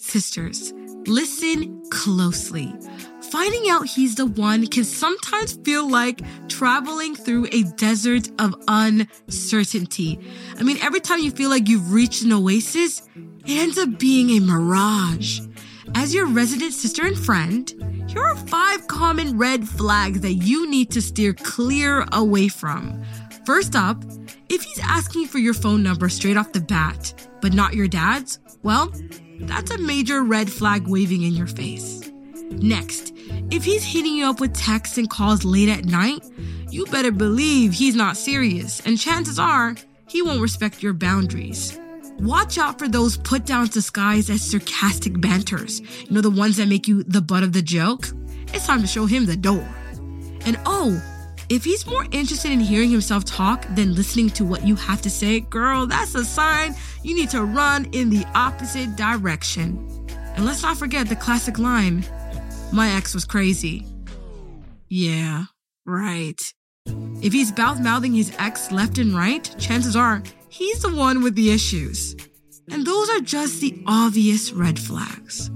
Sisters, listen closely. Finding out he's the one can sometimes feel like traveling through a desert of uncertainty. I mean, every time you feel like you've reached an oasis, it ends up being a mirage. As your resident sister and friend, here are 5 common red flags that you need to steer clear away from. First up, if he's asking for your phone number straight off the bat, but not your dad's, well, that's a major red flag waving in your face. Next, if he's hitting you up with texts and calls late at night, you better believe he's not serious, and chances are he won't respect your boundaries. Watch out for those put-downs disguised as sarcastic banters. You know, the ones that make you the butt of the joke? It's time to show him the door. And oh, if he's more interested in hearing himself talk than listening to what you have to say, girl, that's a sign you need to run in the opposite direction. And let's not forget the classic line, "My ex was crazy." Yeah, right. If he's mouthing his ex left and right, chances are he's the one with the issues. And those are just the obvious red flags.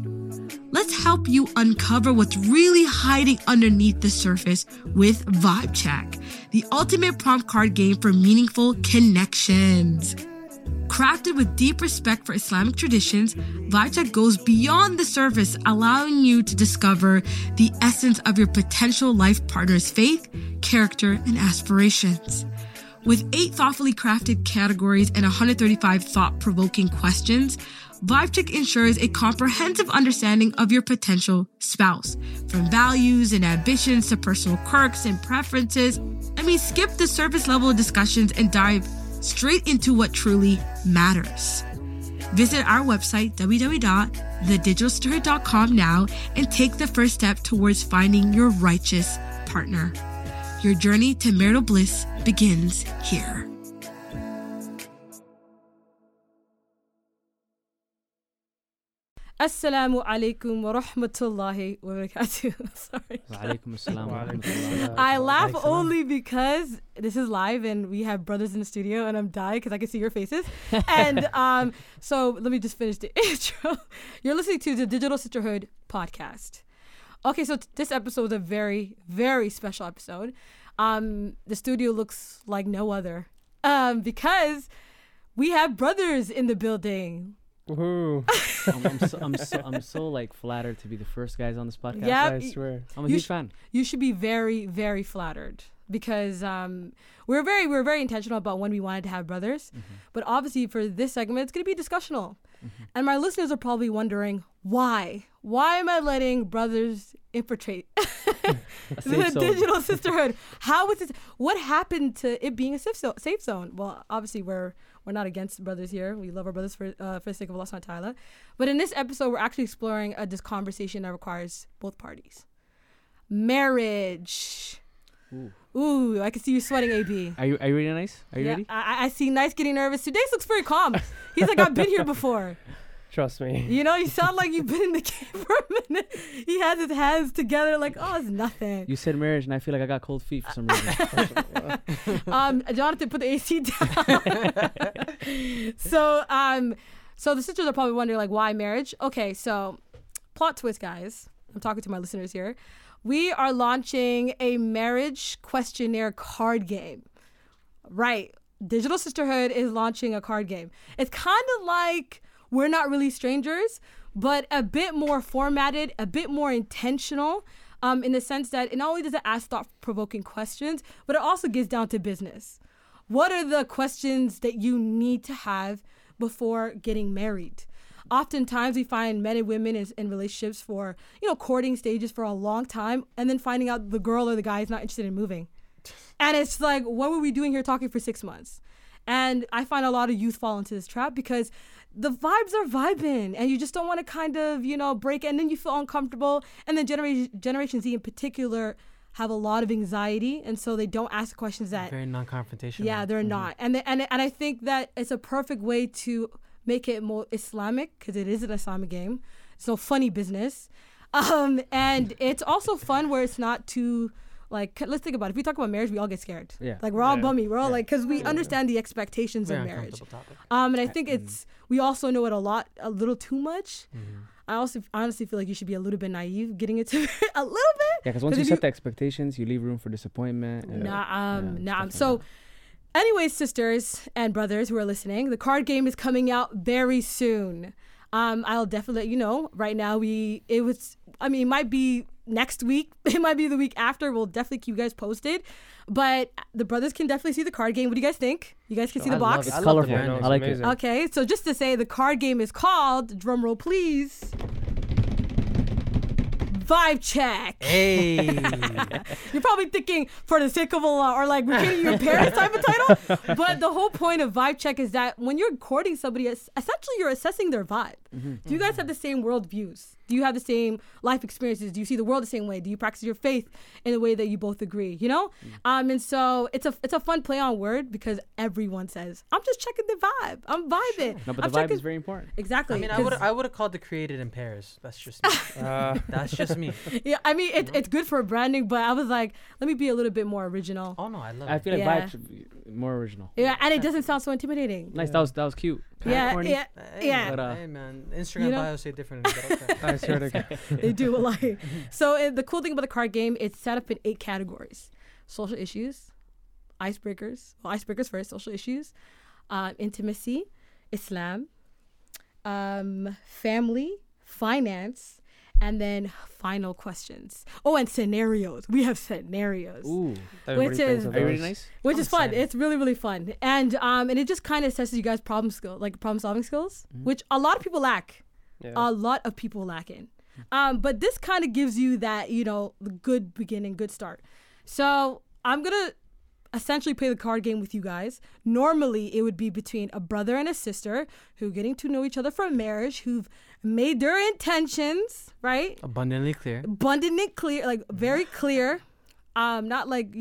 Let's help you uncover what's really hiding underneath the surface with Vibe Check, the ultimate prompt card game for meaningful connections. Crafted with deep respect for Islamic traditions, Vibe Check goes beyond the surface, allowing you to discover the essence of your potential life partner's faith, character, and aspirations. With 8 thoughtfully crafted categories and 135 thought-provoking questions, Vibe Check ensures a comprehensive understanding of your potential spouse, from values and ambitions to personal quirks and preferences. I mean, skip the surface-level discussions and dive straight into what truly matters. Visit our website, www.thedigitalsisterhood.com now, and take the first step towards finding your righteous partner. Your journey to marital bliss begins here. Assalamu alaikum wa rahmatullahi wa barakatuh. Sorry. Wa alaikum assalam wa rahmatullahi. I laugh only because this is live and we have brothers in the studio, and I'm dying because I can see your faces. And so let me just finish the intro. You're listening to the Digital Sisterhood podcast. Okay, so this episode is a very, very special episode. The studio looks like no other because we have brothers in the building. I'm so like flattered to be the first guys on this podcast. Yep. I swear I'm a huge fan. You should be very, very flattered because we're very intentional about when we wanted to have brothers, but obviously for this segment it's going to be discussional, and my listeners are probably wondering why am I letting brothers infiltrate Digital Sisterhood? How was this? What happened to it being a safe zone? Well, obviously we're not against brothers here. We love our brothers for the sake of Allah subhanahu wa ta'ala. But in this episode, we're actually exploring this conversation that requires both parties. Marriage. Ooh, I can see you sweating, AB. Are you ready, Nice? Are you ready? I see Nice getting nervous. Sudais looks very calm. He's like, I've been here before. Trust me. You know, you sound like you've been in the game for a minute. He has his hands together like, oh, it's nothing. You said marriage, and I feel like I got cold feet for some reason. Jonathan, put the AC down. So the sisters are probably wondering, like, why marriage? Okay, so plot twist, guys. I'm talking to my listeners here. We are launching a marriage questionnaire card game. Right. Digital Sisterhood is launching a card game. It's kind of like... We're not really strangers, but a bit more formatted, a bit more intentional, in the sense that it not only does it ask thought-provoking questions, but it also gets down to business. What are the questions that you need to have before getting married? Oftentimes, we find men and women in relationships for, you know, courting stages for a long time, and then finding out the girl or the guy is not interested in moving. And it's like, what were we doing here talking for 6 months? And I find a lot of youth fall into this trap because the vibes are vibing and you just don't want to kind of, you know, break, and then you feel uncomfortable. And then Generation Z in particular have a lot of anxiety, and so they don't ask questions that... Very non-confrontational. Yeah, they're not. And I think that it's a perfect way to make it more Islamic, because it is an Islamic game. It's no funny business. And it's also fun where it's not too... Like, let's think about it. If we talk about marriage, we all get scared. Yeah. Like, we're all bummy. We're all like, because we understand the expectations of marriage. And I think we also know it a little too much. I also honestly feel like you should be a little bit naive getting into it a little bit. Yeah, because once you set the expectations, you leave room for disappointment. So anyways, sisters and brothers who are listening, the card game is coming out very soon. I'll definitely let you know. Right now, it might be next week. It might be the week after. We'll definitely keep you guys posted. But the brothers can definitely see the card game. What do you guys think? You guys can see the box. It's colorful. I like it. Okay, so just to say, the card game is called, drum roll please, Vibe Check. Hey. You're probably thinking For the Sake of Allah or like Repeating Your Parents type of title. But the whole point of Vibe Check is that when you're courting somebody, essentially you're assessing their vibe. Mm-hmm. Do you guys have the same world views? Do you have the same life experiences? Do you see the world the same way? Do you practice your faith in a way that you both agree? You know? Mm. And so it's a fun play on word because everyone says, I'm just checking the vibe. I'm vibing. Sure. No, but the vibe is very important. Exactly. I mean, I would have called the created in Paris. That's just me. That's just me. Yeah, I mean, it's good for branding, but I was like, let me be a little bit more original. Oh, no, I love it. I feel like vibe should be more original. Yeah, and it doesn't sound so intimidating. Nice. Yeah. That was cute. Yeah. But, hey, man. Instagram bios say different. I swear to God. They do a lot. So the cool thing about the card game, it's set up in 8 categories. Social issues, icebreakers. Well, icebreakers first, social issues, intimacy, Islam, family, finance, and then final questions. Oh, and scenarios. We have scenarios. Ooh. Which is fun. It's really, really fun. And it just kind of assesses you guys' problem-solving skills, mm-hmm. which a lot of people lack. Yeah. A lot of people lacking. But this kind of gives you that, good beginning, good start. So I'm going to essentially play the card game with you guys. Normally, it would be between a brother and a sister who are getting to know each other from marriage, who've made their intentions, right? Abundantly clear, like very clear. Not like,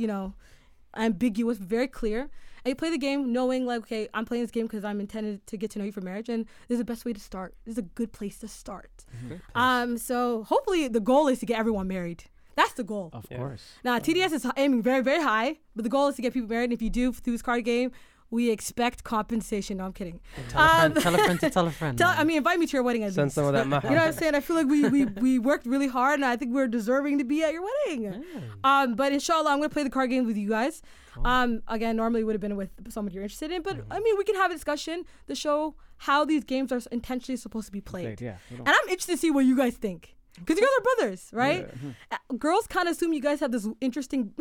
ambiguous, but very clear. And you play the game knowing, like, okay, I'm playing this game because I'm intended to get to know you for marriage, and this is the best way to start. This is a good place to start. Mm-hmm. So hopefully the goal is to get everyone married. That's the goal. Of course. Now, TDS is aiming very, very high, but the goal is to get people married. And if you do through this card game, we expect compensation. No, I'm kidding. Tell a friend. Invite me to your wedding. Send some of that maha. You know what I'm saying? I feel like we worked really hard, and I think we're deserving to be at your wedding. Mm. But inshallah, I'm going to play the card game with you guys. Cool. Again, normally would have been with someone you're interested in, but we can have a discussion to show how these games are intentionally supposed to be played. Yeah, and I'm interested to see what you guys think. Because you guys are brothers, right? Yeah. Girls kind of assume you guys have this interesting...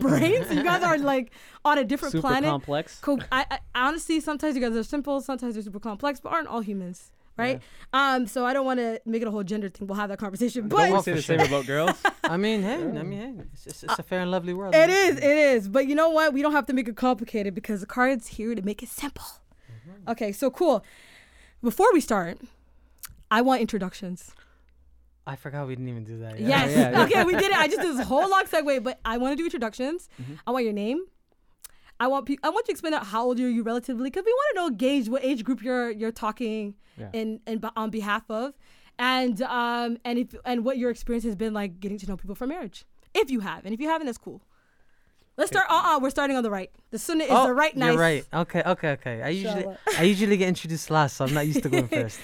brains. You guys are like on a different super planet. Super complex. I honestly, sometimes you guys are simple, sometimes you're super complex, but aren't all humans, right? Yeah. So I don't want to make it a whole gender thing. We'll have that conversation. But don't say the same about girls. It's a fair and lovely world. It is. But you know what? We don't have to make it complicated because the card's here to make it simple. Mm-hmm. Okay, so cool. Before we start, I want introductions. I forgot we didn't even do that. Yes. Yeah. Okay, we did it. I just did this whole long segue, but I want to do introductions. Mm-hmm. I want your name. I want you to explain out how old are you relatively, because we want to know gauge what age group you're talking in on behalf of, and what your experience has been like getting to know people for marriage, if you have, and if you haven't, that's cool. Let's start. We're starting on the right. The sunnah is the right. Nice. You're right. Okay. I usually get introduced last, so I'm not used to going first.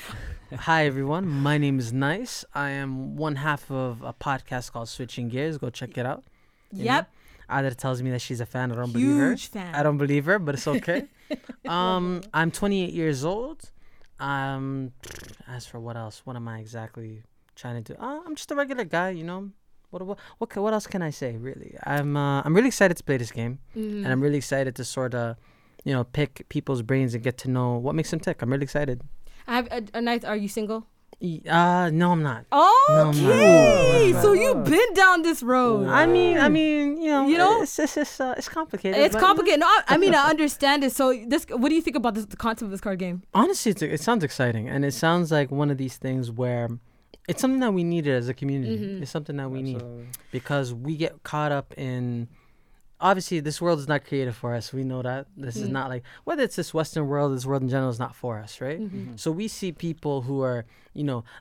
Hi, everyone. My name is Nice. I am one half of a podcast called Switching Gears. Go check it out. Yep. Ayera tells me that she's a fan. I don't believe her. Huge fan. I don't believe her, but it's okay. I'm 28 years old. As for what else? What am I exactly trying to do? I'm just a regular guy, What else can I say, really? I'm really excited to play this game, and I'm really excited to sort of, pick people's brains and get to know what makes them tick. I'm really excited. I have a nice. Are you single? No, I'm not. Okay, so you've been down this road. It's complicated. It's complicated. No, I understand it. So this, what do you think about the concept of this card game? Honestly, it sounds exciting, and it sounds like one of these things where. It's something that we needed as a community. Mm-hmm. It's something that we need because we get caught up in... Obviously, this world is not created for us. We know that. This is not like... Whether it's this Western world, this world in general is not for us, right? Mm-hmm. So we see people who are,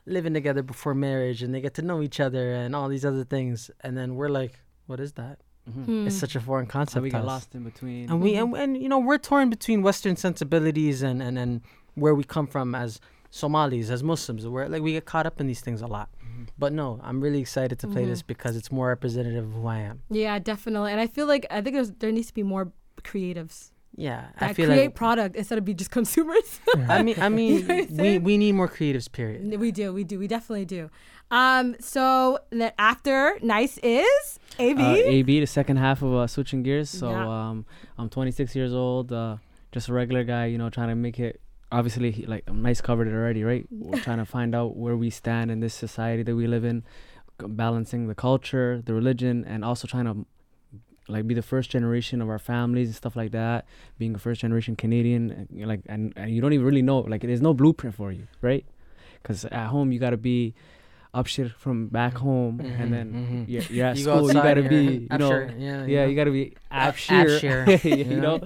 living together before marriage and they get to know each other and all these other things. And then we're like, what is that? Mm-hmm. It's such a foreign concept. And we get lost in between. And we're torn between Western sensibilities and where we come from as... Somalis, as Muslims, we're, like, we get caught up in these things a lot. Mm-hmm. But no, I'm really excited to play this because it's more representative of who I am. Yeah, definitely. And I feel like, I think there needs to be more creatives. Yeah, that I feel create like product instead of be just consumers. I mean, you know, we need more creatives. Period. We do. We definitely do. So then after Nice is AB. AB, the second half of Switching Gears. So I'm 26 years old. Just a regular guy, you know, trying to make it. Obviously, like Nice covered it already, right? We're trying to find out where we stand in this society that we live in, balancing the culture, the religion, and also trying to, like, be the first generation of our families and stuff like that, being a first generation Canadian, and, like, and you don't even really know, like, there's no blueprint for you, right? Because at home you got to be up shit from back home, and then you're at school, you got to be, you know, you got to be up shit, you know.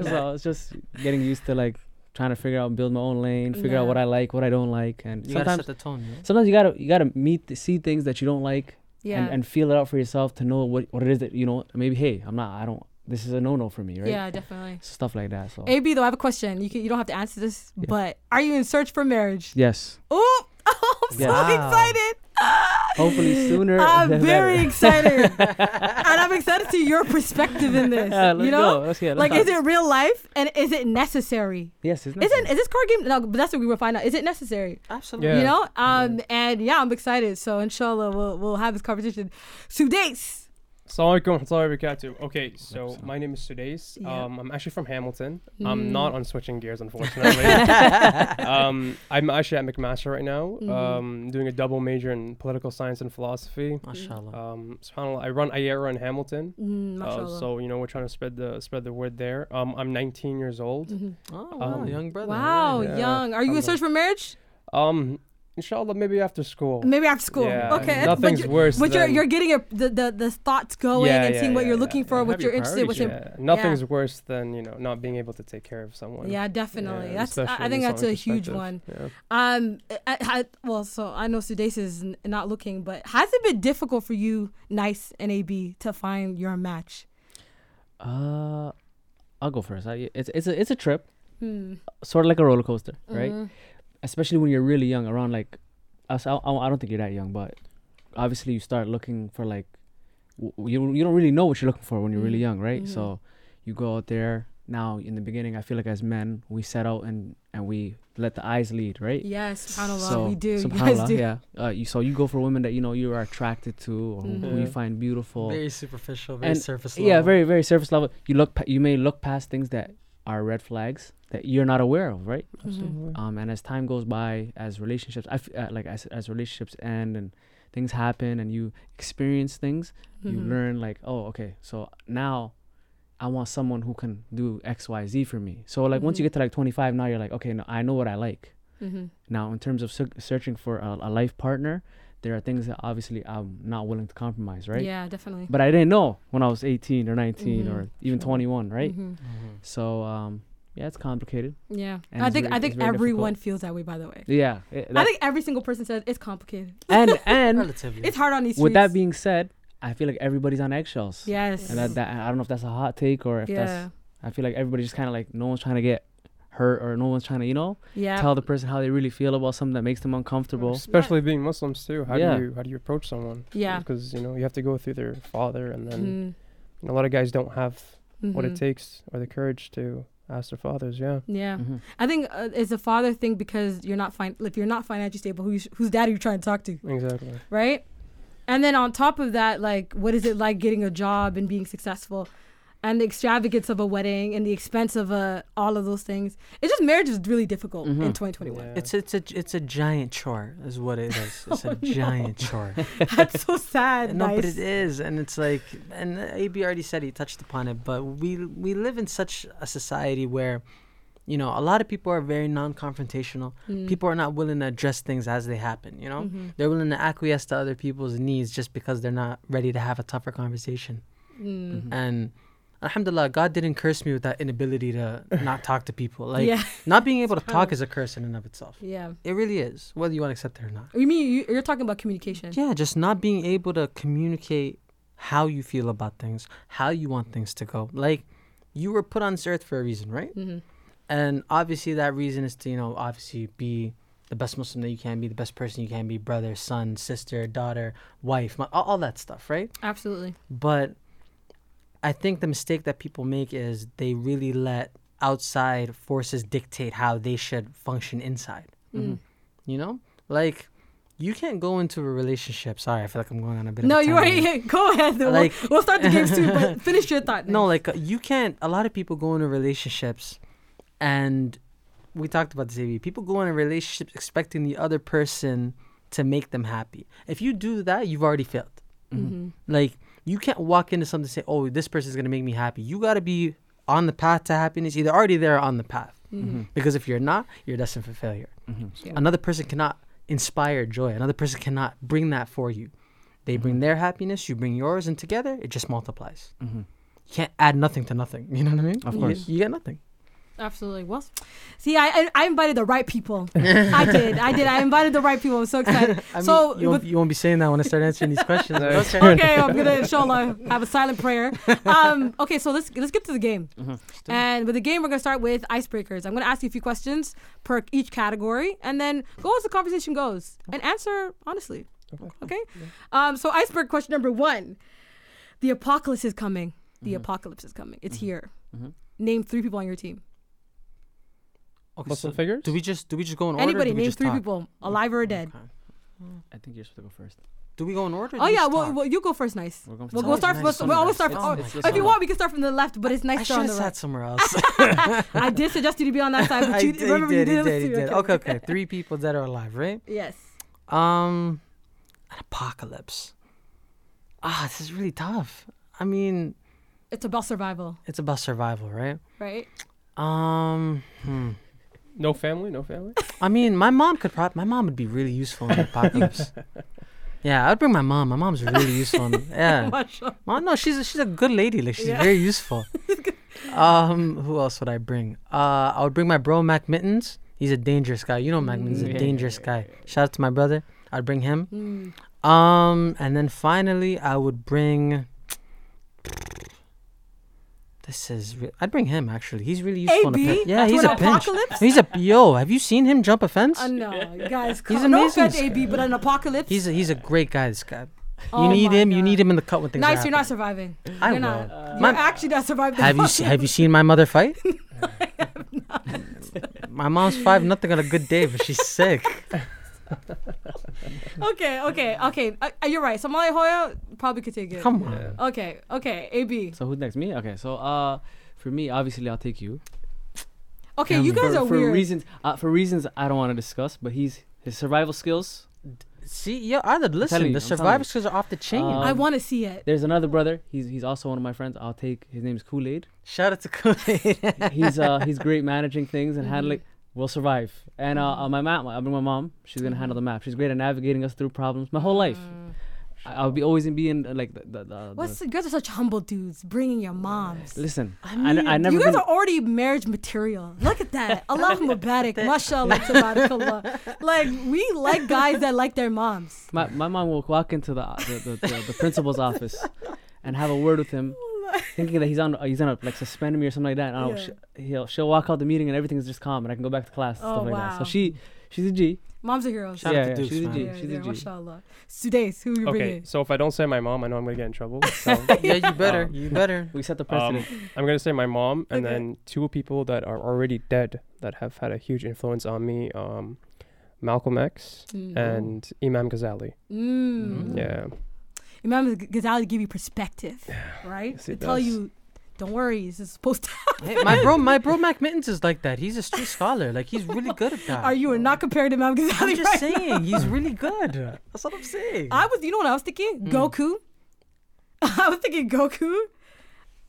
So it's just getting used to, like, trying to figure out and build my own lane, figure out what I like, what I don't like, and you sometimes gotta set the tone, right? Sometimes you gotta see things that you don't like. Yeah. And feel it out for yourself to know what it is that, you know, maybe, hey, this is a no-no for me, right? Yeah, definitely. Stuff like that. So AB, though, I have a question. You don't have to answer this, but are you in search for marriage? Yes. Oh, I'm so excited. Hopefully sooner. I'm very excited. And I'm excited to see your perspective in this. Yeah, you know? Let's is it real life? And is it necessary? Yes, it's necessary. Is this card game? No, but that's what we will find out. Is it necessary? Absolutely. Yeah. You know? And yeah, I'm excited. So inshallah, we'll have this conversation. Sudais. Assalamualaikum warahmatullahi wabarakatuh. Okay, so my name is Sudais. I'm actually from Hamilton. I'm not on Switching Gears, unfortunately. I'm actually at McMaster right now, doing a double major in political science and philosophy. MashaAllah. SubhanAllah, I run Ayera in Hamilton. So, you know, we're trying to spread the word there. I'm 19 years old. Oh, wow, young brother. Wow, yeah. Young. Are you in search for marriage? Inshallah, maybe after school. Yeah, okay. Nothing's worse. But you're getting the thoughts going and seeing what you're looking for, what you're interested in. Nothing's worse than, you know, not being able to take care of someone. Yeah, definitely. Yeah, I think that's a huge one. Yeah. So I know Sudais is not looking, but has it been difficult for you, Nice and AB, to find your match? I'll go first. It's a trip, sort of like a roller coaster, right? Especially when you're really young, around like us. I don't think you're that young, but obviously you start looking for, like, you don't really know what you're looking for when you're really young, right? So you go out there. Now, in the beginning, I feel like as men, we set out and we let the eyes lead, right? Yes, subhanAllah, so, we do. SubhanAllah, yeah. So you go for women that, you know, you are attracted to, or who you find beautiful. Very superficial, very surface level. Yeah, very, very surface level. You may look past things that are red flags that you're not aware of, right? Absolutely. And as time goes by, as relationships, as relationships end and things happen, and you experience things, you learn, like, oh, okay, so now I want someone who can do X, Y, Z for me. So, like, once you get to like 25, now you're like, okay, no, I know what I like. Now, in terms of searching for a life partner, there are things that obviously I'm not willing to compromise, right? Yeah, definitely. But I didn't know when I was 18 or 19 or even 21, right? So, yeah, it's complicated. Yeah, and I think everyone difficult. Feels that way. By the way, yeah, I think every single person says it's complicated. And relatively, it's hard on these. With that being said, I feel like everybody's on eggshells. Yes, and I don't know if that's a hot take or if that's. I feel like everybody's just kind of like, no one's trying to get hurt, or no one's trying to, you know, tell the person how they really feel about something that makes them uncomfortable. Especially being Muslims too. How do you approach someone? Yeah, because, you know, you have to go through their father, and then a lot of guys don't have what it takes or the courage to. As their fathers, I think it's a father thing, because you're not if you're not financially stable, whose dad are you trying to talk to? Exactly. Right? And then on top of that, like, what is it like getting a job and being successful, and the extravagance of a wedding and the expense of all of those things? It's just, marriage is really difficult in 2021. Yeah. It's a giant chore, is what it is. It's giant chore. That's so sad. No, but it is, and it's like, and AB already said, he touched upon it, but we live in such a society where, you know, a lot of people are very non-confrontational. People are not willing to address things as they happen, you know? They're willing to acquiesce to other people's needs just because they're not ready to have a tougher conversation. And alhamdulillah, God didn't curse me with that inability to not talk to people. Like, not being able to talk is a curse in and of itself. Yeah. It really is, whether you want to accept it or not. You mean, you're talking about communication? Yeah, just not being able to communicate how you feel about things, how you want things to go. Like, you were put on this earth for a reason, right? And obviously that reason is to, you know, obviously be the best Muslim that you can be, the best person you can be, brother, son, sister, daughter, wife, all that stuff, right? Absolutely. But I think the mistake that people make is they really let outside forces dictate how they should function inside. Mm-hmm. You know? Like, you can't go into a relationship. Sorry, I feel like I'm going on a bit of a tangent. No, you are. Go ahead. Like, we'll start the games too, but finish your thought. No, like, you can't. A lot of people go into relationships, and we talked about this, AB. People go into relationships expecting the other person to make them happy. If you do that, you've already failed. Mm-hmm. Like, you can't walk into something and say, oh, this person's going to make me happy. You got to be on the path to happiness, either already there or on the path. Mm-hmm. Because if you're not, you're destined for failure. Mm-hmm. Yeah. Another person cannot inspire joy. Another person cannot bring that for you. They mm-hmm. bring their happiness, you bring yours, and together it just multiplies. Mm-hmm. You can't add nothing to nothing. You know what I mean? Of course. You get nothing. Absolutely. Well, see, I invited the right people. I did. I invited the right people. I'm so excited. I mean, so you won't be saying that when I start answering these questions. Okay, I'm gonna inshallah have a silent prayer. Okay, so let's get to the game. Mm-hmm. And with the game, we're gonna start with icebreakers. I'm gonna ask you a few questions per each category, and then go as the conversation goes and answer honestly. Okay. Yeah. So iceberg question number one: the apocalypse is coming. The mm-hmm. apocalypse is coming. It's mm-hmm. here. Mm-hmm. Name three people on your team. Okay, so figures? Do we just go in order? Anybody, name three people, alive or dead. Okay. I think you're supposed to go first. Do we go in order? Oh yeah, well you go first, Nice. We'll start. If you want, we can start from the left, but it's nicer on the right. I should have sat somewhere else. I did suggest you to be on that side, but you did. Okay. Three people that are alive, right? Yes. An apocalypse. This is really tough. I mean, it's about survival. Right? Right. No family. I mean, my mom would be really useful in the apocalypse. Yeah, I'd bring my mom. My mom's really useful. No, she's a good lady. Like, she's very useful. Who else would I bring? I would bring my bro Mac Mittens. He's a dangerous guy. You know, Mac Mittens is a dangerous guy. Shout out to my brother. I'd bring him. And then finally, I would bring. I'd bring him actually. He's really useful. AB? He's a pinch. Apocalypse? Yo, have you seen him jump a fence? No, guys. He's amazing. No offense, AB, but an apocalypse. He's a great guy. This guy. You need him in the cut when things happen. Nice, you're not surviving. You're not. You're actually not surviving. Have you seen my mother fight? I have not. My mom's 5-0 on a good day, but she's sick. Okay. You're right. Somalia Hoya probably could take it. Come on. Yeah. Okay. AB. So who's next? Me? Okay. So for me, obviously, I'll take you. Okay, you guys are weird. For reasons I don't want to discuss, but his survival skills. See, yeah, the survival skills are off the chain. I want to see it. There's another brother. He's also one of my friends. I'll take. His name is Kool-Aid. Shout out to Kool-Aid. He's great managing things and handling. We'll survive. And I'll bring my mom. She's going to handle the map. She's great at navigating us through problems my whole life. I'll be always being like you guys are such humble dudes, bringing your moms. Listen, I never. You guys are already marriage material. Look at that. Allahumma barik, mashallah, tabarakallah. Like, we like guys that like their moms. My mom will walk into the principal's office and have a word with him. Thinking that he's gonna like suspend me or something like that. And she'll walk out the meeting and everything is just calm and I can go back to class and stuff like that. So she's a G. Mom's a hero. She's a G. Mashallah. Sudais, who are you bringing? Okay, so if I don't say my mom, I know I'm gonna get in trouble. So. Yeah, you better. We set the precedent. I'm gonna say my mom and then two people that are already dead that have had a huge influence on me. Malcolm X and Imam Ghazali. Yeah. Remember, Ghazali give you perspective, right? Yes, it does. Tell you, don't worry, this is supposed to happen. Hey, my bro Mac Mittens is like that. He's a street scholar. Like, he's really good at that. Are you not compared to Imam Ghazali? I'm just saying, he's really good. That's what I'm saying. You know what I was thinking? Goku. I was thinking Goku.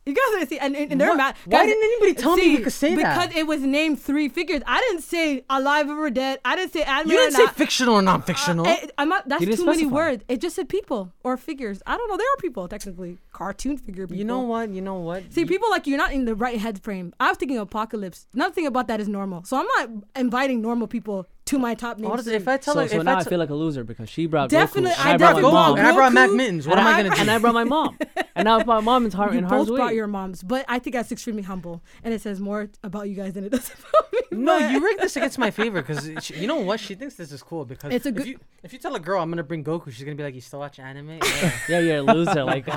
You guys are see, and they're mad. Why didn't anybody tell me you could say that? Because it was named three figures. I didn't say alive or dead. I didn't say admin. You didn't say fictional or non-fictional. That's too many words. It just said people or figures. I don't know. There are people technically, cartoon figure people. You know what? See, people like you're not in the right head frame. I was thinking apocalypse. Nothing about that is normal. So I'm not inviting normal people to my top names. Honestly, if I tell her, so now I feel like a loser because she brought Goku. I brought my mom. And I brought Mac Mittens. What am I going to do? And I brought my mom. And now my mom is in harm's way. You both brought your moms. But I think that's extremely humble. And it says more about you guys than it does about me. No, you rigged this against my favor because you know what? She thinks this is cool because it's a good. If you tell a girl I'm gonna bring Goku, she's gonna be like, "You still watch anime?" Yeah, yeah, you're a loser. Like,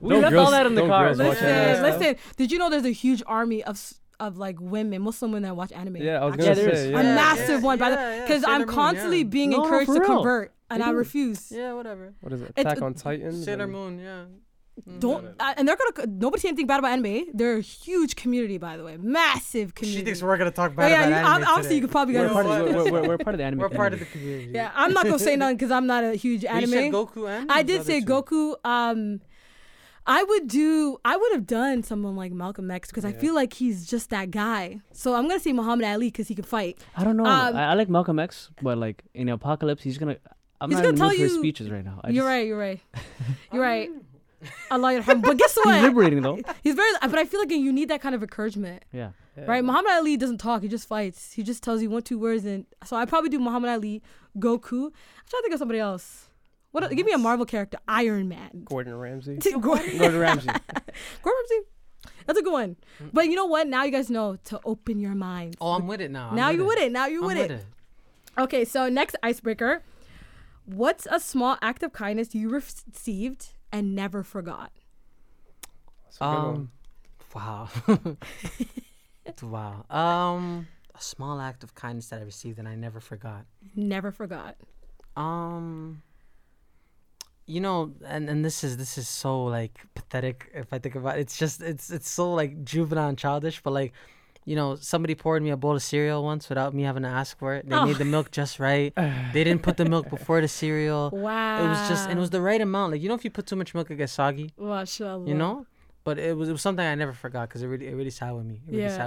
we left all that in the car. Listen, did you know there's a huge army of like women, Muslim women that watch anime? Yeah, I was gonna say a massive one, by the because I'm constantly being encouraged to convert, and I refuse. Yeah, whatever. What is it? Attack on Titan. Sailor Moon. Yeah. And they're gonna. Nobody say anything bad about anime. They're a huge community, by the way. Massive community. She thinks we're gonna talk bad about anime. Obviously, you could probably get. We're part of the anime. We're part of the community. Yeah, I'm not gonna say nothing because I'm not a huge anime. You said Goku and I did say Goku. I would have done someone like Malcolm X because I feel like he's just that guy. So I'm gonna say Muhammad Ali because he can fight. I don't know. I like Malcolm X, but like in the apocalypse, he's not gonna tell you his speeches right now. You're right. Allah yarham. But guess what? He's liberating though. He's very. But I feel like you need that kind of encouragement. Yeah. Right. Muhammad Ali doesn't talk. He just fights. He just tells you 1-2 words. And so I probably do Muhammad Ali, Goku. I'm trying to think of somebody else. Give me a Marvel character. Iron Man. Gordon Ramsay. Gordon Ramsay. Gordon Ramsay. That's a good one. But you know what? Now you guys know to open your mind. Oh, I'm with it now. Now you're with it. Okay. So next icebreaker. What's a small act of kindness you received and never forgot? Wow. A small act of kindness that I received and I never forgot. You know, and this is so like pathetic if I think about it. It's just it's so like juvenile and childish, but like, you know, somebody poured me a bowl of cereal once without me having to ask for it. They made the milk just right. They didn't put the milk before the cereal. Wow. It was the right amount. Like, you know, if you put too much milk, it gets soggy. MashaAllah. You know? But it was something I never forgot because it really sat with me.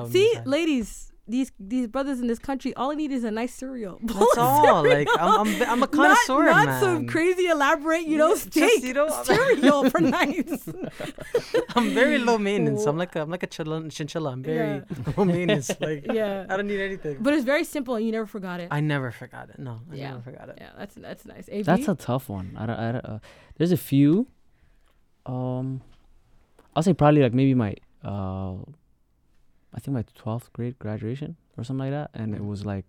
See, ladies, these brothers in this country, all I need is a nice cereal. That's all. Cereal. Like, I'm a connoisseur, man. Not some crazy elaborate, steak. Just, cereal for nights. I'm very low maintenance. I'm like a chinchilla. I'm very low maintenance. Like, I don't need anything. But it's very simple, and you never forgot it. I never forgot it. No, I never forgot it. Yeah, that's nice. AB? That's a tough one. I don't, there's a few. I'll say probably like maybe my, I think my 12th grade graduation or something like that. And it was like,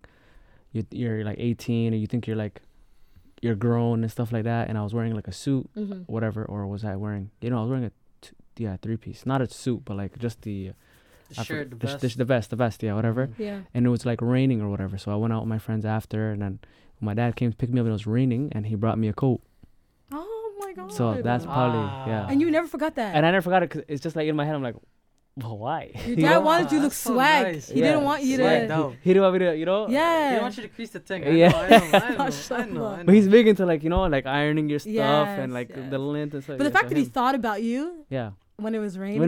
you're like 18 and you think you're grown and stuff like that. And I was wearing like a suit, whatever, or was I wearing, I was wearing a three-piece, not a suit, but like just the shirt, the vest, whatever. Mm-hmm. Yeah. And it was like raining or whatever. So I went out with my friends after, and then my dad came to pick me up and it was raining and he brought me a coat. God. So that's probably and you never forgot that. And I never forgot it because it's just like in my head I'm like, well, why? Your dad wanted you to look swag. So nice. He didn't want you to. He didn't want me to, He didn't want you to crease the thing. I know. But he's big into like ironing your stuff and like the lint and stuff. But the fact that he thought about you. Yeah. When it was raining.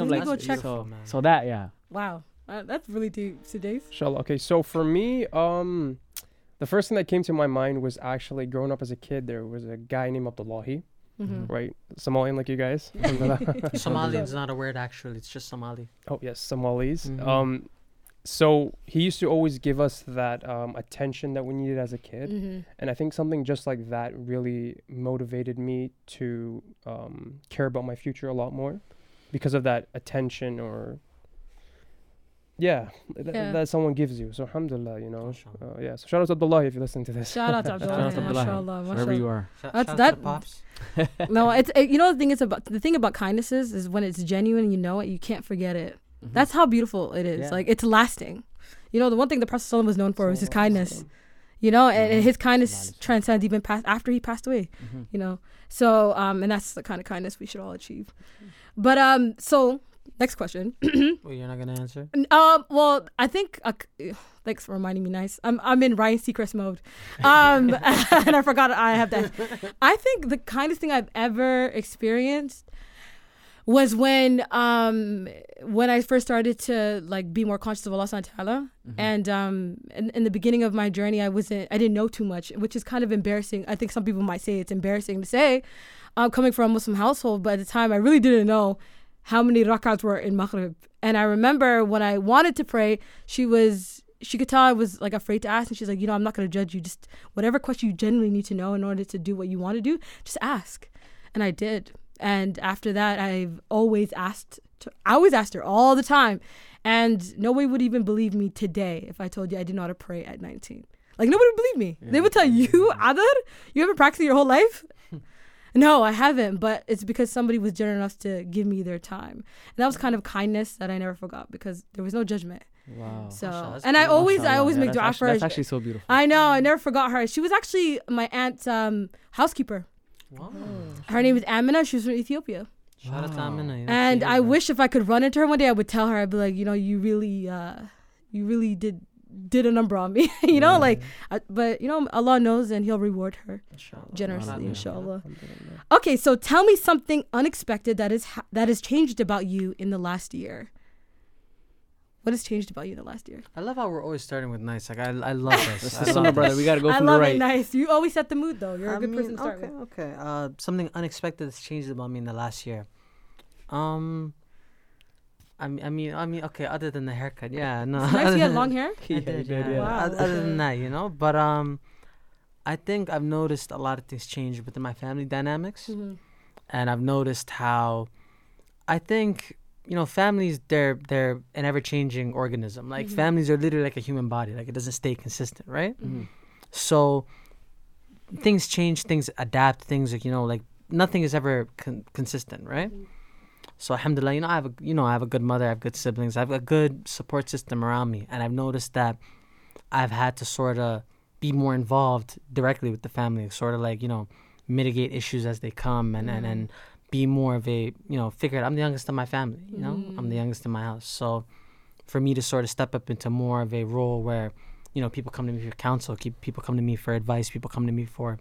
I'm like, go check. So that Wow, that's really deep, Sudais. Inshallah. Okay, so for me, the first thing that came to my mind was actually growing up as a kid. There was a guy named Abdullahi, right? Somalian like you guys. Somali is not a word, actually. It's just Somali. Oh, yes, Somalis. Mm-hmm. So he used to always give us that attention that we needed as a kid. Mm-hmm. And I think something just like that really motivated me to care about my future a lot more because of that attention or... that someone gives you. So alhamdulillah, so shout out to Abdullah if you listen to this. Shout out to Abdullah. MashaAllah. Wherever you are. Shout out to Pops. No, the thing about kindnesses is when it's genuine, you can't forget it. Mm-hmm. That's how beautiful it is. Yeah. Like, it's lasting. The one thing the Prophet was known for was his kindness. And his kindness transcends even past after he passed away. Mm-hmm. So and that's the kind of kindness we should all achieve. But so next question. Well, you're not gonna answer. Well, I think. Thanks for reminding me. Nice. I'm in Ryan Seacrest mode. And I forgot I have that. I think the kindest thing I've ever experienced was when I first started to like be more conscious of Allah Subhanahu wa Taala. And in the beginning of my journey, I didn't know too much, which is kind of embarrassing. I think some people might say it's embarrassing to say, coming from a Muslim household. But at the time, I really didn't know how many rakats were in Maghrib. And I remember when I wanted to pray, she could tell I was like afraid to ask. And she's like, I'm not going to judge you. Just whatever question you genuinely need to know in order to do what you want to do, just ask. And I did. And after that, I always asked her all the time. And nobody would even believe me today if I told you I didn't know how to pray at 19. Like, nobody would believe me. Yeah. They would tell you, Adar, you haven't practiced your whole life? No, I haven't. But it's because somebody was generous enough to give me their time. And that was kind of kindness that I never forgot because there was no judgment. Wow. So, Mashallah, and I always make dua for her. That's actually so beautiful. I know. I never forgot her. She was actually my aunt's housekeeper. Wow. Her name is Amina. She was from Ethiopia. Wow. And I wish if I could run into her one day, I would tell her, I'd be like, you know, you really did a number on me, you know, like, but you know, Allah knows and he'll reward her generously, inshallah. Okay, so tell me something unexpected that has changed about you in the last year. What has changed about you in the last year? I love how we're always starting with nice. Like, I love this. That's the summer, brother. We got to go from the right. I love it, nice. You always set the mood, though. You're a good person to start with. Okay. Something unexpected that's changed about me in the last year. I mean, okay, other than the haircut. Yeah, no. So nice you had long hair? I did, yeah. Wow. Other than that, you know? But I think I've noticed a lot of things change within my family dynamics. Mm-hmm. And I've noticed how I think... You know, families, they're an ever-changing organism. Like, mm-hmm. Families are literally like a human body. Like, it doesn't stay consistent, right? Mm-hmm. So, things change, things adapt, things, like, you know, like, nothing is ever consistent, right? Mm-hmm. So, alhamdulillah, you know, I have a good mother, I have good siblings, I have a good support system around me. And I've noticed that I've had to sort of be more involved directly with the family. Sort of, like, you know, mitigate issues as they come and... Mm-hmm. and be more of a, you know, figure it out. I'm the youngest in my family, you know? Mm. I'm the youngest in my house. So for me to sort of step up into more of a role where, you know, people come to me for counsel, people come to me for advice, people come to me for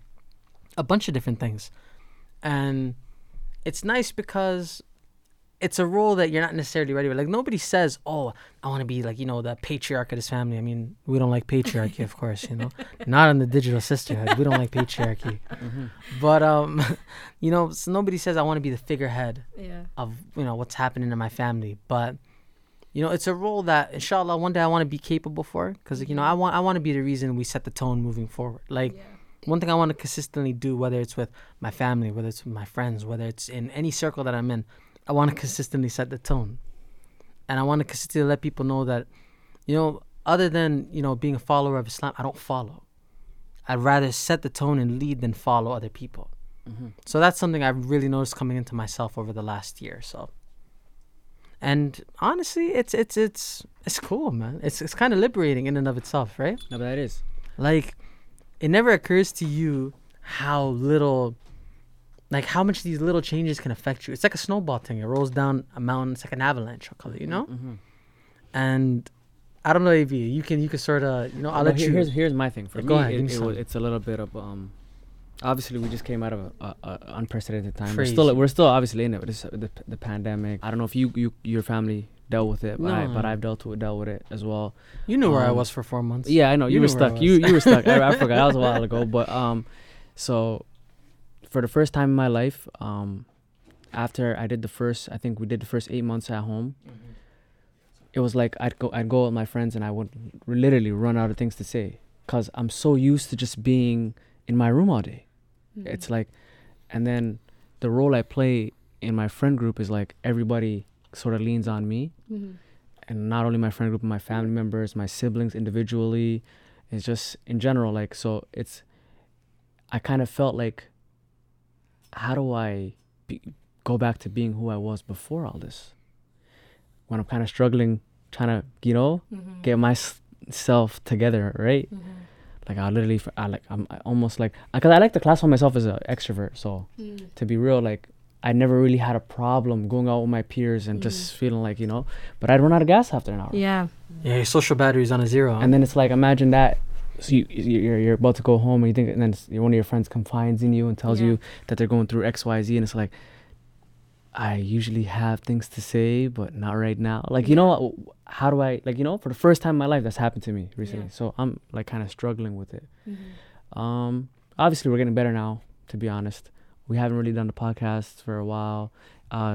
a bunch of different things. And it's nice because it's a role that you're not necessarily ready for. Like, nobody says, oh, I want to be, like, you know, the patriarch of this family. I mean, we don't like patriarchy, of course, you know. Not on the Digital Sisterhood. We don't like patriarchy. Mm-hmm. But, you know, so nobody says I want to be the figurehead of, you know, what's happening in my family. But, you know, it's a role that, inshallah, one day I want to be capable for. Because, you know, I want to be the reason we set the tone moving forward. Like, one thing I want to consistently do, whether it's with my family, whether it's with my friends, whether it's in any circle that I'm in, I want to consistently set the tone. And I want to consistently let people know that, you know, other than, you know, being a follower of Islam, I don't follow. I'd rather set the tone and lead than follow other people. Mm-hmm. So that's something I've really noticed coming into myself over the last year or so. And honestly, it's cool, man. It's kind of liberating in and of itself, right? No, but that is. Like, it never occurs to you how little... Like, how much these little changes can affect you. It's like a snowball thing. It rolls down a mountain. It's like an avalanche, you know? Mm-hmm. And I don't know, AB, you can sort of, you know, I'll let you... Here's my thing. For me, go ahead, it's a little bit of... Obviously, we just came out of an unprecedented time. Crazy. We're still obviously in it. It's the pandemic. I don't know if your family dealt with it, but I've dealt with it as well. You knew where I was for 4 months. Yeah, I know. You were stuck. You were stuck. I forgot. That was a while ago. But, so... For the first time in my life, after we did the first 8 months at home. Mm-hmm. It was like I'd go with my friends and I would literally run out of things to say because I'm so used to just being in my room all day. Mm-hmm. It's like, and then the role I play in my friend group is like everybody sort of leans on me, mm-hmm. and not only my friend group, but my family members, my siblings individually. It's just in general, like, so it's. I kind of felt like. How do I go back to being who I was before all this? When I'm kind of struggling, trying to, you know, mm-hmm. get myself together, right? Mm-hmm. Like because I like to classify myself as an extrovert. So to be real, like I never really had a problem going out with my peers and just feeling like, you know, but I'd run out of gas after an hour. Yeah. Yeah. Your social battery's on a zero. And then it's like, imagine that. So you're about to go home and you think, and then one of your friends confides in you and tells you that they're going through X, Y, Z, and it's like, I usually have things to say, but not right now. Like, you know, how do I, like, you know, for the first time in my life, that's happened to me recently. Yeah. So I'm like kind of struggling with it. Mm-hmm. Obviously, we're getting better now. To be honest, we haven't really done the podcast for a while.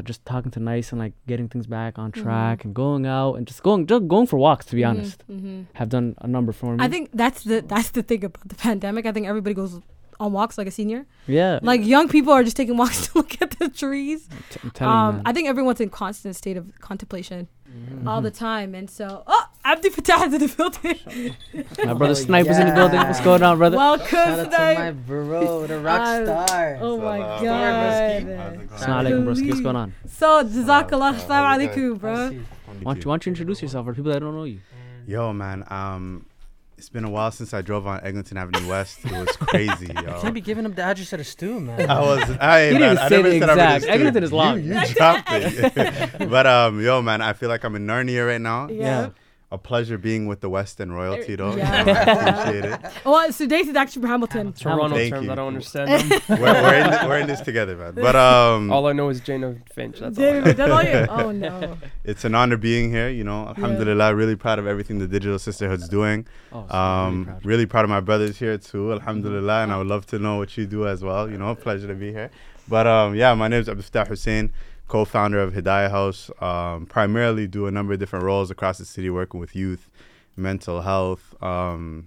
Just talking to Nice and like getting things back on track and going out and just going for walks, to be honest. Mm-hmm. Have done a number for me. I think that's the thing about the pandemic. I think everybody goes on walks like a senior. Yeah. Like young people are just taking walks to look at the trees. I'm telling you, man. I think everyone's in constant state of contemplation. mm-hmm. all the time. And so, Abdifatah is in the building. My brother Snipa is in the building. What's going on, brother? Welcome, Snipa. Shout out to my bro, the rock star. Oh my God. Assalamu alaikum, broski. What's going on? So, jazakallah, assalamu alaikum, bro. Why don't you introduce yourself for people that don't know you? Yo, man. It's been a while since I drove on Eglinton Avenue West. It was crazy, yo. You can't be giving him the address of the stew, man. I never said Eglinton is long. You dropped it. But, yo, man, I feel like I'm in Narnia right now. Yeah. A pleasure being with the West End royalty, though. Yeah. I appreciate it. Well, Sudais is actually from Hamilton. Toronto terms, I don't understand them. we're in this together, man. But all I know is Jane Finch. That's all I know. That's all you? Oh, no. It's an honor being here, you know. Alhamdulillah, really proud of everything the Digital Sisterhood's doing. Oh, so really proud of my brothers here, too. Alhamdulillah, and I would love to know what you do as well. You know, pleasure to be here. But, yeah, my name is Abdul Fattah Hussain, co-founder of Hidayah House. Primarily do a number of different roles across the city, working with youth, mental health,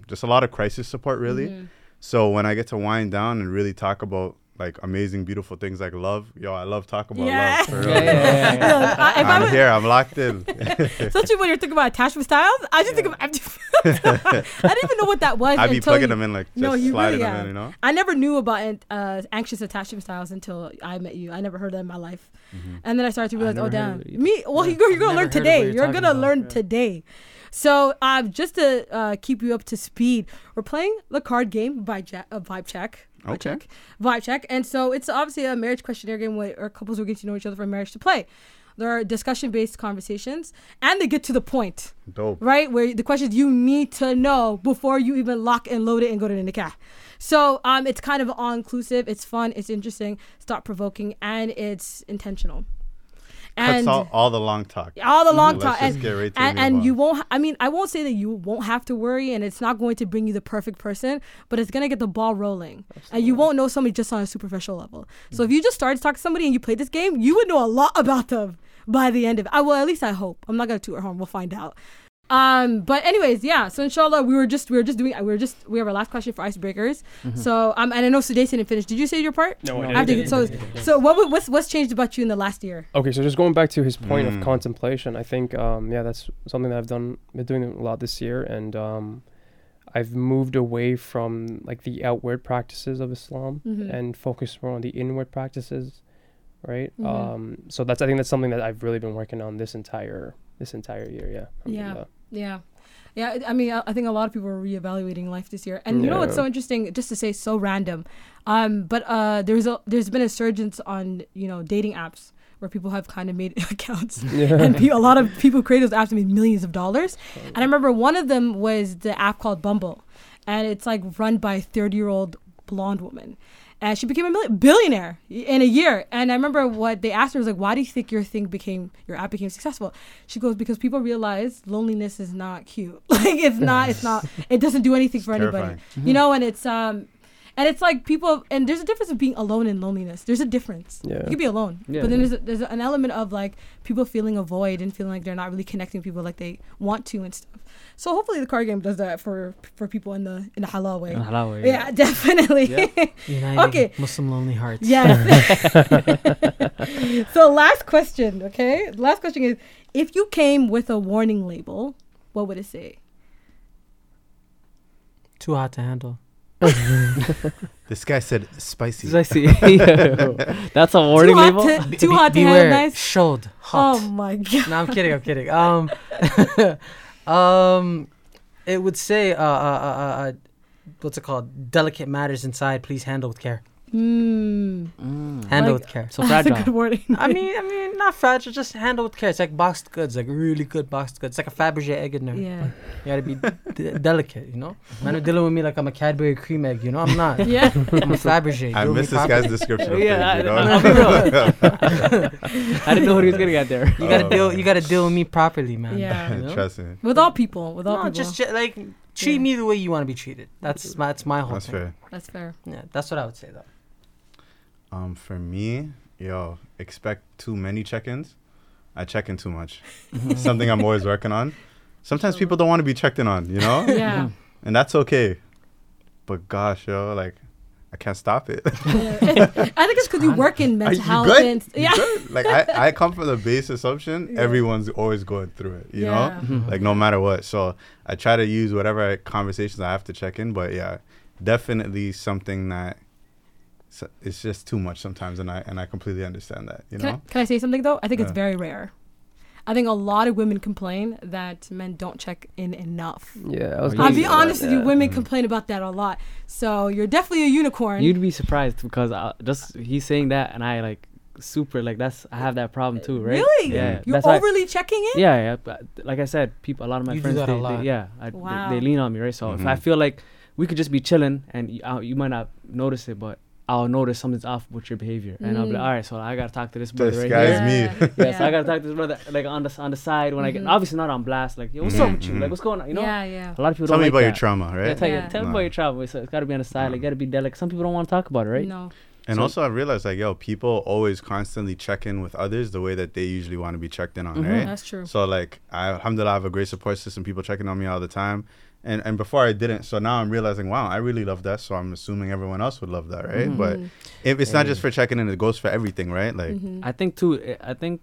just a lot of crisis support, really. Mm-hmm. So when I get to wind down and really talk about like amazing, beautiful things like love, yo, I love talking about love. For real. I'm here. I'm locked in. So when you're thinking about attachment styles, I just think of I didn't even know what that was. I'd be plugging them in, like just sliding them in, you know. I never knew about anxious attachment styles until I met you. I never heard that in my life, mm-hmm. and then I started to realize, you're gonna learn today. You're gonna learn today. So just to keep you up to speed, we're playing the card game by Vibe Check. Okay. Vibe Check. And so it's obviously a marriage questionnaire game where couples will get to know each other for marriage to play. There are discussion-based conversations, and they get to the point. Dope. Right? Where the questions you need to know before you even lock and load it and go to the nikah. So it's kind of all-inclusive. It's fun. It's interesting. It's thought-provoking. And it's intentional. And cuts out all the long talk. And you won't, I won't say that you won't have to worry, and it's not going to bring you the perfect person, but it's going to get the ball rolling. Absolutely. And you won't know somebody just on a superficial level. Mm-hmm. So if you just started to talk to somebody and you played this game, you would know a lot about them by the end of it. At least I hope. I'm not going to toot her home. We'll find out. But anyways, yeah. So inshallah, we have our last question for icebreakers. Mm-hmm. So and I know Sudais didn't finish. Did you say your part? No, I didn't. So what's changed about you in the last year? Okay, so just going back to his point of contemplation, I think that's something that I've been doing a lot this year, and I've moved away from like the outward practices of Islam and focused more on the inward practices, right? Mm-hmm. So I think that's something that I've really been working on this entire year, yeah. Yeah. I think a lot of people are reevaluating life this year, and you know what's so interesting? Just to say, so random, but there's been a surge on dating apps where people have kind of made accounts, and a lot of people create those apps and made millions of dollars. And I remember one of them was the app called Bumble, and it's like run by a 30-year-old blonde woman. And she became a billionaire in a year. And I remember what they asked her was like, why do you think your app became successful? She goes, because people realize loneliness is not cute. Like it doesn't do anything for anybody. Mm-hmm. You know, and it's there's a difference of being alone and loneliness. There's a difference. Yeah. You could be alone. Yeah, but then there's an element of like people feeling a void and feeling like they're not really connecting with people like they want to and stuff. So hopefully the card game does that for people in the halal way. In the halal way. Yeah, definitely. Yeah. United Muslim lonely hearts. Yes. So last question, okay? Last question is, if you came with a warning label, what would it say? Too hot to handle. This guy said spicy. That's a warning label. Too hot to handle. Nice. Showed hot. Oh my God. No, I'm kidding. It would say what's it called? Delicate matters inside, please handle with care. Handle with care. So fragile. That's a good warning. I mean, not fragile. Just handle with care. It's like boxed goods, like really good boxed goods. It's like a Fabergé egg in there. Yeah, you gotta be delicate. You know, man, are dealing with me like I'm a Cadbury cream egg. You know, I'm not. Yeah, I'm a Fabergé. I miss this guy's description. I didn't know what he was gonna get there. You gotta deal. You gotta deal with me properly, man. Yeah, you know? Trust me. With all people. Just like. Treat me the way you want to be treated. That's my whole thing. That's fair. Yeah, that's what I would say though. For me, expect too many check-ins. I check in too much. Something I'm always working on. Sometimes people don't want to be checked in on, you know? Yeah. And that's okay. But gosh, like I can't stop it. I think it's because you work in mental health. And, yeah. Like I come from the base assumption everyone's always going through it, you know, like no matter what. So I try to use whatever conversations I have to check in. But yeah, definitely something that it's just too much sometimes. And I completely understand that, you know. Can I say something, though? I think it's very rare. I think a lot of women complain that men don't check in enough. Yeah, I'll be honest with you. Women complain about that a lot. So you're definitely a unicorn. You'd be surprised because he's saying that, and I I have that problem too, right? Really? Yeah. You're overly checking in? Yeah, yeah. But like I said, a lot of my friends do that a lot. They lean on me, right? So if I feel like we could just be chilling, and you might not notice it, but I'll notice something's off with your behavior, and I'll be like, all right, so I gotta talk to this brother right here. This guy's me. So I gotta talk to this brother like on the side when I get obviously not on blast. Like, yo, what's up with you? Like, what's going on? You know? Yeah, yeah. A lot of people tell me about your trauma, right? Tell me about your trauma. So it's gotta be on the side. Like, gotta be delicate. Some people don't want to talk about it, right? No. And also, I realized people always constantly check in with others the way that they usually want to be checked in on, right? That's true. So I alhamdulillah have a great support system. People checking on me all the time. And before I didn't, so now I'm realizing, wow, I really love that. So I'm assuming everyone else would love that, right? But it's not just for checking in; it goes for everything, right? Like I think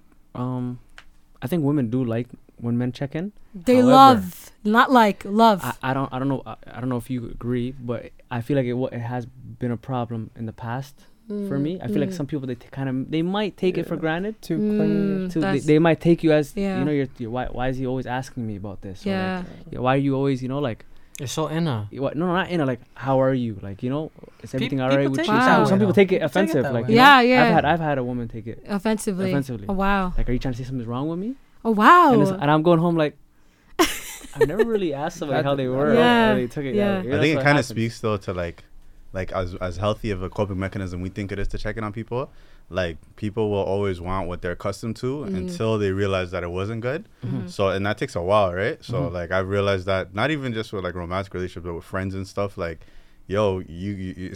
women do like when men check in. They love. I don't know. I don't know if you agree, but I feel like it has been a problem in the past for me. I feel like some people they might take it for granted. Too clingy. They might take you as you're why is he always asking me about this? Yeah. Why are you always it's so inner. No, not inner. Like, how are you? Like, you know, is everything all right with you? Some people take it offensive. I've had a woman take it offensively. Oh wow. Like, are you trying to say something's wrong with me? Oh wow. And I'm going home like. I've never really asked them how they were. Yeah. Or they took it. Yeah. I think it kind of speaks though to like as healthy of a coping mechanism we think it is to check in on people. Like, people will always want what they're accustomed to until they realize that it wasn't good. So, and that takes a while, right? So I've realized that not even just with romantic relationships, but with friends and stuff, it's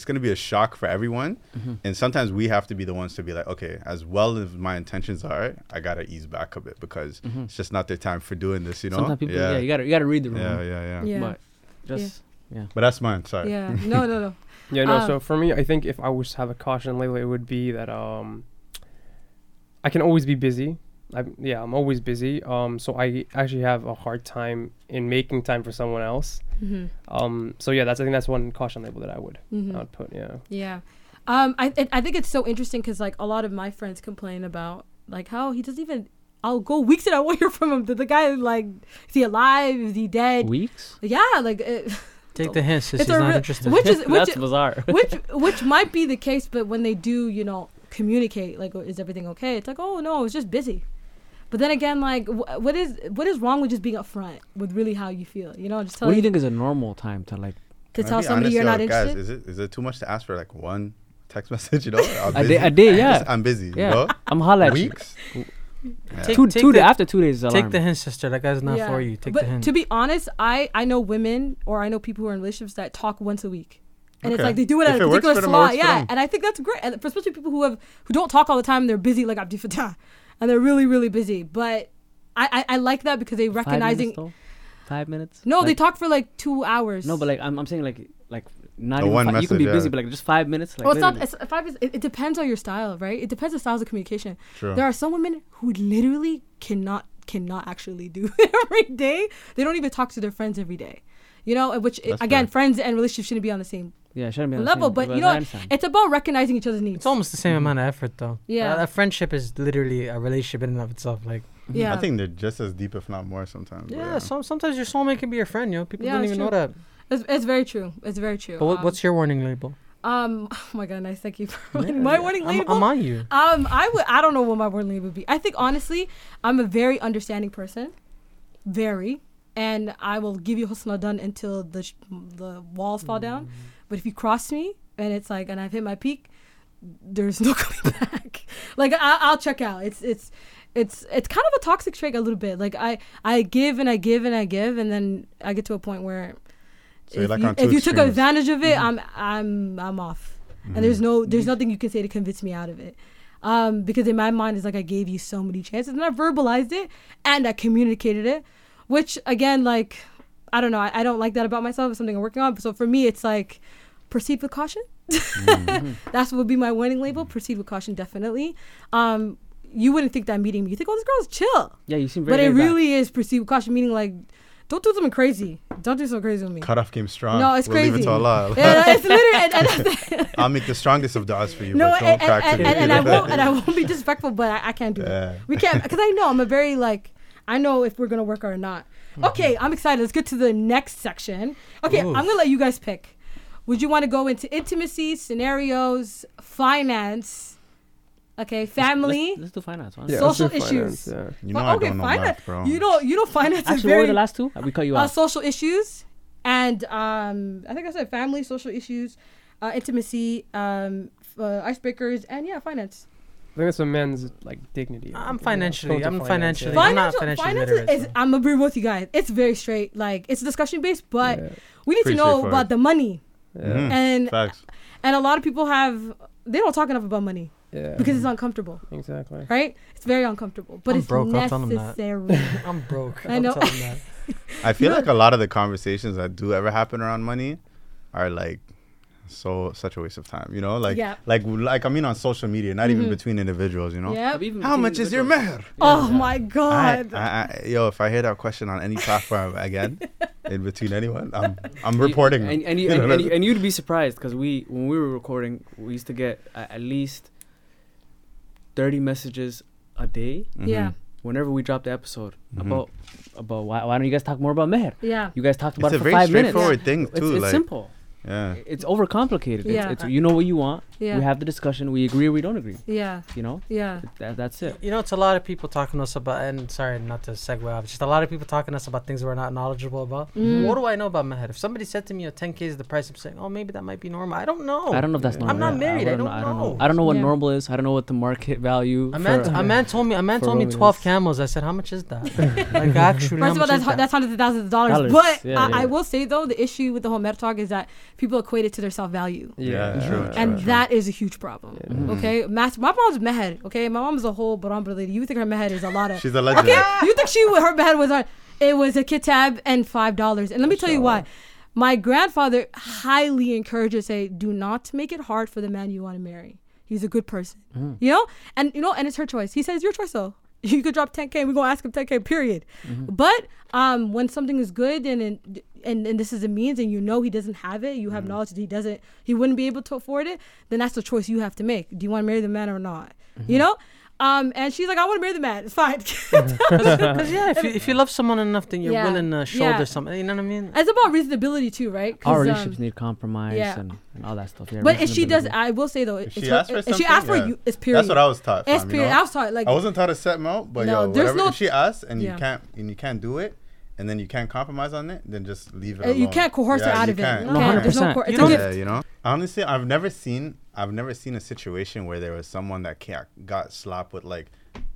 going to be a shock for everyone. And sometimes we have to be the ones to be like, okay, as well as my intentions are, I got to ease back a bit because it's just not their time for doing this, you know? Sometimes people, you got to read the room. Yeah. But but that's mine, sorry. Yeah, no. So for me, I think if I was to have a caution lately, it would be that I can always be busy. I'm always busy. So I actually have a hard time in making time for someone else. I think that's one caution label that I would not put. I think it's so interesting because a lot of my friends complain about how he doesn't even. I'll go weeks and I won't hear from him. The guy is he alive? Is he dead? Weeks? Yeah, take the hint, she's not interested. That's bizarre. which might be the case, but when they do, communicate, is everything okay? It's oh no, it's just busy. But then again, what is wrong with just being upfront with really how you feel? Just tell. What do you think is a normal time to to tell somebody you're not interested? Guys, is it too much to ask for one text message? A day, yeah. I'm busy. Yeah. I'm hollering. Weeks. Yeah. After 2 days is alarming. Take the hint, sister. That guy's not for you. Take the hint. To be honest, I know women or I know people who are in relationships that talk once a week, and it's they do it at a particular slot. Yeah, and I think that's great, and especially people who don't talk all the time. They're busy like Abdifatah, and they're really really busy. But I like that because they 5 recognizing. Minutes, 5 minutes. No, they talk for 2 hours. No, but I'm saying not even message, you can be busy, but just 5 minutes. It depends on your style, right? It depends on styles of communication. True. There are some women who literally cannot actually do it every day. They don't even talk to their friends every day, which fair. Friends and relationships shouldn't be on the same level, but it's about recognizing each other's needs. It's almost the same amount of effort though. A friendship is literally a relationship in and of itself. I think they're just as deep, if not more sometimes. Sometimes your soulmate can be your friend. People don't even know that. It's very true. But what's your warning label? Oh my God, nice. Thank you for my warning label. I'm on you. I don't know what my warning label would be. I think honestly, I'm a very understanding person. Very. And I will give you husna done until the walls fall down. But if you cross me and it's and I've hit my peak, there's no coming back. I'll check out. It's kind of a toxic trait a little bit. I give and I give and I give, and then I get to a point where so if you took advantage of it, I'm off, and there's nothing you can say to convince me out of it, because in my mind it's I gave you so many chances, and I verbalized it and I communicated it, which again I don't know, I don't like that about myself. It's something I'm working on. So for me, it's proceed with caution. Mm-hmm. That would be my warning label. Proceed with caution, definitely. You wouldn't think that meeting me. You think, oh, this girl's chill. Yeah, you seem very But it really is proceed with caution, meaning like, don't do something crazy. Don't do something crazy with me. Cutoff came strong. No, it's we'll crazy. Leave it to Allah. Yeah, it's literally. And I'll make the strongest of du'as for you. No, but don't crack to me. And I won't be disrespectful, but I can't do it. We can't, because I know I'm a very like, I know if we're going to work or not. Mm-hmm. Okay, I'm excited. Let's get to the next section. Okay, ooh. I'm going to let you guys pick. Would you want to go into intimacy, scenarios, finance? Okay, family. Let's do finance. Yeah, social do issues. Finance, yeah. You know, okay, I don't know finance, bro. You know finance. Actually, is very, what were the last two? We cut you out. Social issues, and I think I said family, social issues, intimacy, icebreakers, and yeah, finance. I think it's for men's like dignity. I'm not financially literate. I'm gonna be with you guys. It's very straight. Like it's discussion based, but we need to know about the money. Yeah. Mm-hmm. And facts. And a lot of people they don't talk enough about money. Yeah. Because it's uncomfortable. Exactly. Right? It's very uncomfortable. But it's necessary. I'm broke. I know. I feel like a lot of the conversations that do ever happen around money are like such a waste of time, you know? Like I mean on social media, not even between individuals, you know? Yep. How much is your meher? Yeah. Oh my God. I if I hear that question on any platform again in between anyone, I'm reporting. And you'd be surprised because when we were recording, we used to get at least 30 messages a day. Mm-hmm. Yeah. Whenever we dropped the episode about why don't you guys talk more about meher? Yeah. You guys talked about it for 5 minutes. It's a very straightforward thing too. It's simple. Yeah. It's overcomplicated. Yeah. It's you know what you want. Yeah. We have the discussion. We agree or we don't agree. Yeah. You know. Yeah. That's it. You know, it's a lot of people talking to us about. And sorry, not to segue off. Just a lot of people talking to us about things we're not knowledgeable about. Mm. What do I know about meher? If somebody said to me, "Oh, 10K is the price," I'm saying, "Oh, maybe that might be normal." I don't know. I don't know if that's normal. I'm not married. I don't know. I don't know what normal is. I don't know what the market value. A man told me 12 camels. I said, "How much is that?" Like actually, first of all, that's hundreds of thousands of dollars. But I will say though, the issue with the whole meher talk is that people equate it to their self-value. True. That is a huge problem. Mm-hmm. Okay, my mom's meher. Okay, my mom's a whole Barambra lady. You think her meher is a lot of? She's a legend. Okay, you think her meher was on? It was a kitab and $5. And let me tell you why. My grandfather highly encourages, say, do not make it hard for the man you want to marry. He's a good person. Mm. And it's her choice. He says your choice though. You could drop 10K. We're gonna ask him 10K. Period. Mm-hmm. But when something is good and this is a means, and you know he doesn't have it, you have knowledge that he wouldn't be able to afford it, then that's the choice you have to make. Do you want to marry the man or not? Mm-hmm. You know? And she's like, I want to marry the man. It's fine. Because if you love someone enough, then you're willing to shoulder something. You know what I mean? It's about reasonability too, right? Our relationships need compromise and all that stuff. Yeah, but if she does, I will say though, if she asks for you, it's period. That's what I was taught. It's period. I was taught. Like, I wasn't taught to set them out, but if she asks and you can't do it, and then you can't compromise on it, then just leave it alone. You can't coerce her out of it. No, 100%. Honestly, I've never seen a situation where there was someone that got slapped with like,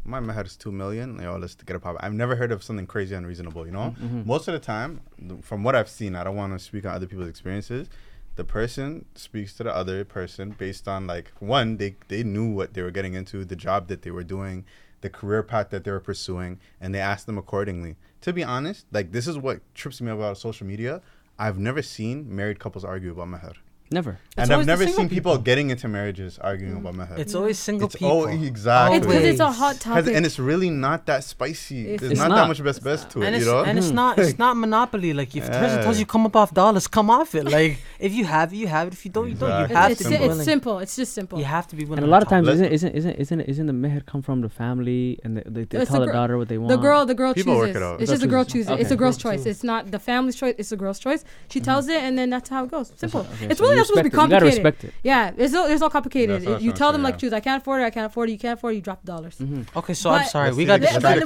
my meher is 2 million. Yo, let's get a pop. I've never heard of something crazy unreasonable. You know, most of the time, from what I've seen, I don't want to speak on other people's experiences. The person speaks to the other person based on like one, they knew what they were getting into, the job that they were doing, the career path that they were pursuing, and they asked them accordingly. To be honest, like this is what trips me about social media. I've never seen married couples argue about meher. Never. And I've never seen people getting into marriages arguing about meher. It's always single people. Exactly. It's because it's a hot topic. And it's really not that spicy. There's not that much best to it, you know? And it's not monopoly. Like, if the person tells you come up off dollars, come off it. Like, if you have it, you have it. If you don't, you don't. You have to be willing. It's simple. It's just simple. You have to be willing. And a lot of times, isn't the meher come from the family and they tell the daughter what they want? The girl chooses. People work it out. It's just the girl chooses. It's a girl's choice. It's not the family's choice. It's the girl's choice. She tells it, and then that's how it goes. Simple. It's really not supposed to be complicated. You gotta respect it. Yeah, it's all complicated. You tell them like, choose. I can't afford it. You can't afford it. You drop the dollars. Mm-hmm. Okay, so but I'm sorry. We got distracted.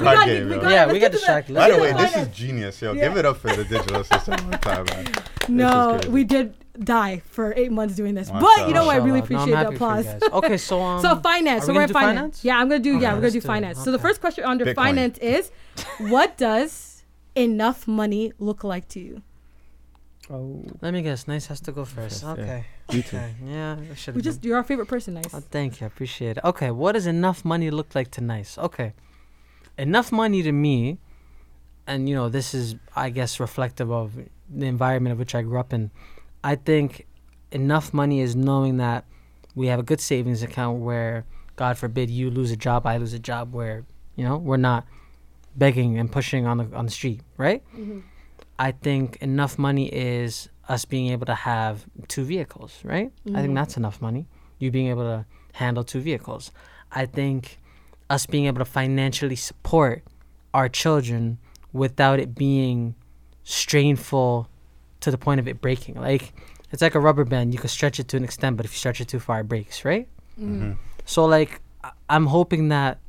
We got distracted. By the way, this is genius, yo. Give it up for the digital system one time, man. No, we did die for 8 months doing this, but you know what? I really appreciate the applause. Okay, so finance. So we're at finance. Yeah, we're gonna do finance. So the first question under finance is, what does enough money look like to you? Oh. Let me guess. Nice has to go first. Yes, okay. Yeah. You too. Yeah. You're our favorite person, Nice. Oh, thank you. I appreciate it. Okay. What does enough money look like to Nice? Okay. Enough money to me, and this is, I guess, reflective of the environment of which I grew up in. I think enough money is knowing that we have a good savings account where, God forbid, you lose a job, I lose a job, where, you know, we're not begging and pushing on the street, right? Mm-hmm. I think enough money is us being able to have 2 vehicles, right? Mm-hmm. I think that's enough money. You being able to handle 2 vehicles. I think us being able to financially support our children without it being strainful to the point of it breaking. Like, it's like a rubber band. You can stretch it to an extent, but if you stretch it too far, it breaks, right? Mm-hmm. So, like, I'm hoping that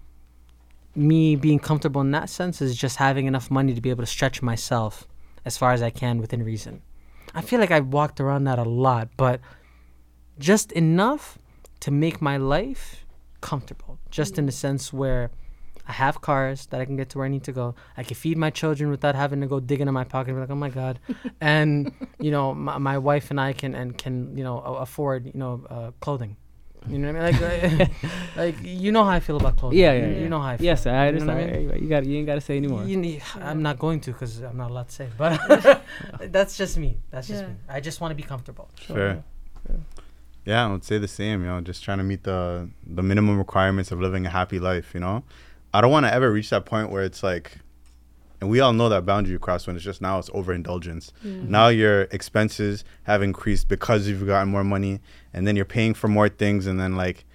me being comfortable in that sense is just having enough money to be able to stretch myself as far as I can within reason. I feel like I walked around that a lot, but just enough to make my life comfortable, just in the sense where I have cars that I can get to where I need to go. I can feed my children without having to go digging in my pocket and be like, oh my God. And, you know, my wife and I can you know, afford, you know, clothing. You know what I mean? Like, like, you know how I feel about clothing. Yeah, yeah, yeah. You know how I feel. Yes, I understand. You ain't got to say anymore. I'm not going to, because I'm not allowed to say. But that's just me. That's just me. I just want to be comfortable. Sure. Yeah, I would say the same, you know, just trying to meet the minimum requirements of living a happy life, you know? I don't want to ever reach that point where it's like, and we all know that boundary you cross when it's just now it's overindulgence. Mm-hmm. Now your expenses have increased because you've gotten more money, and then you're paying for more things, and then, like,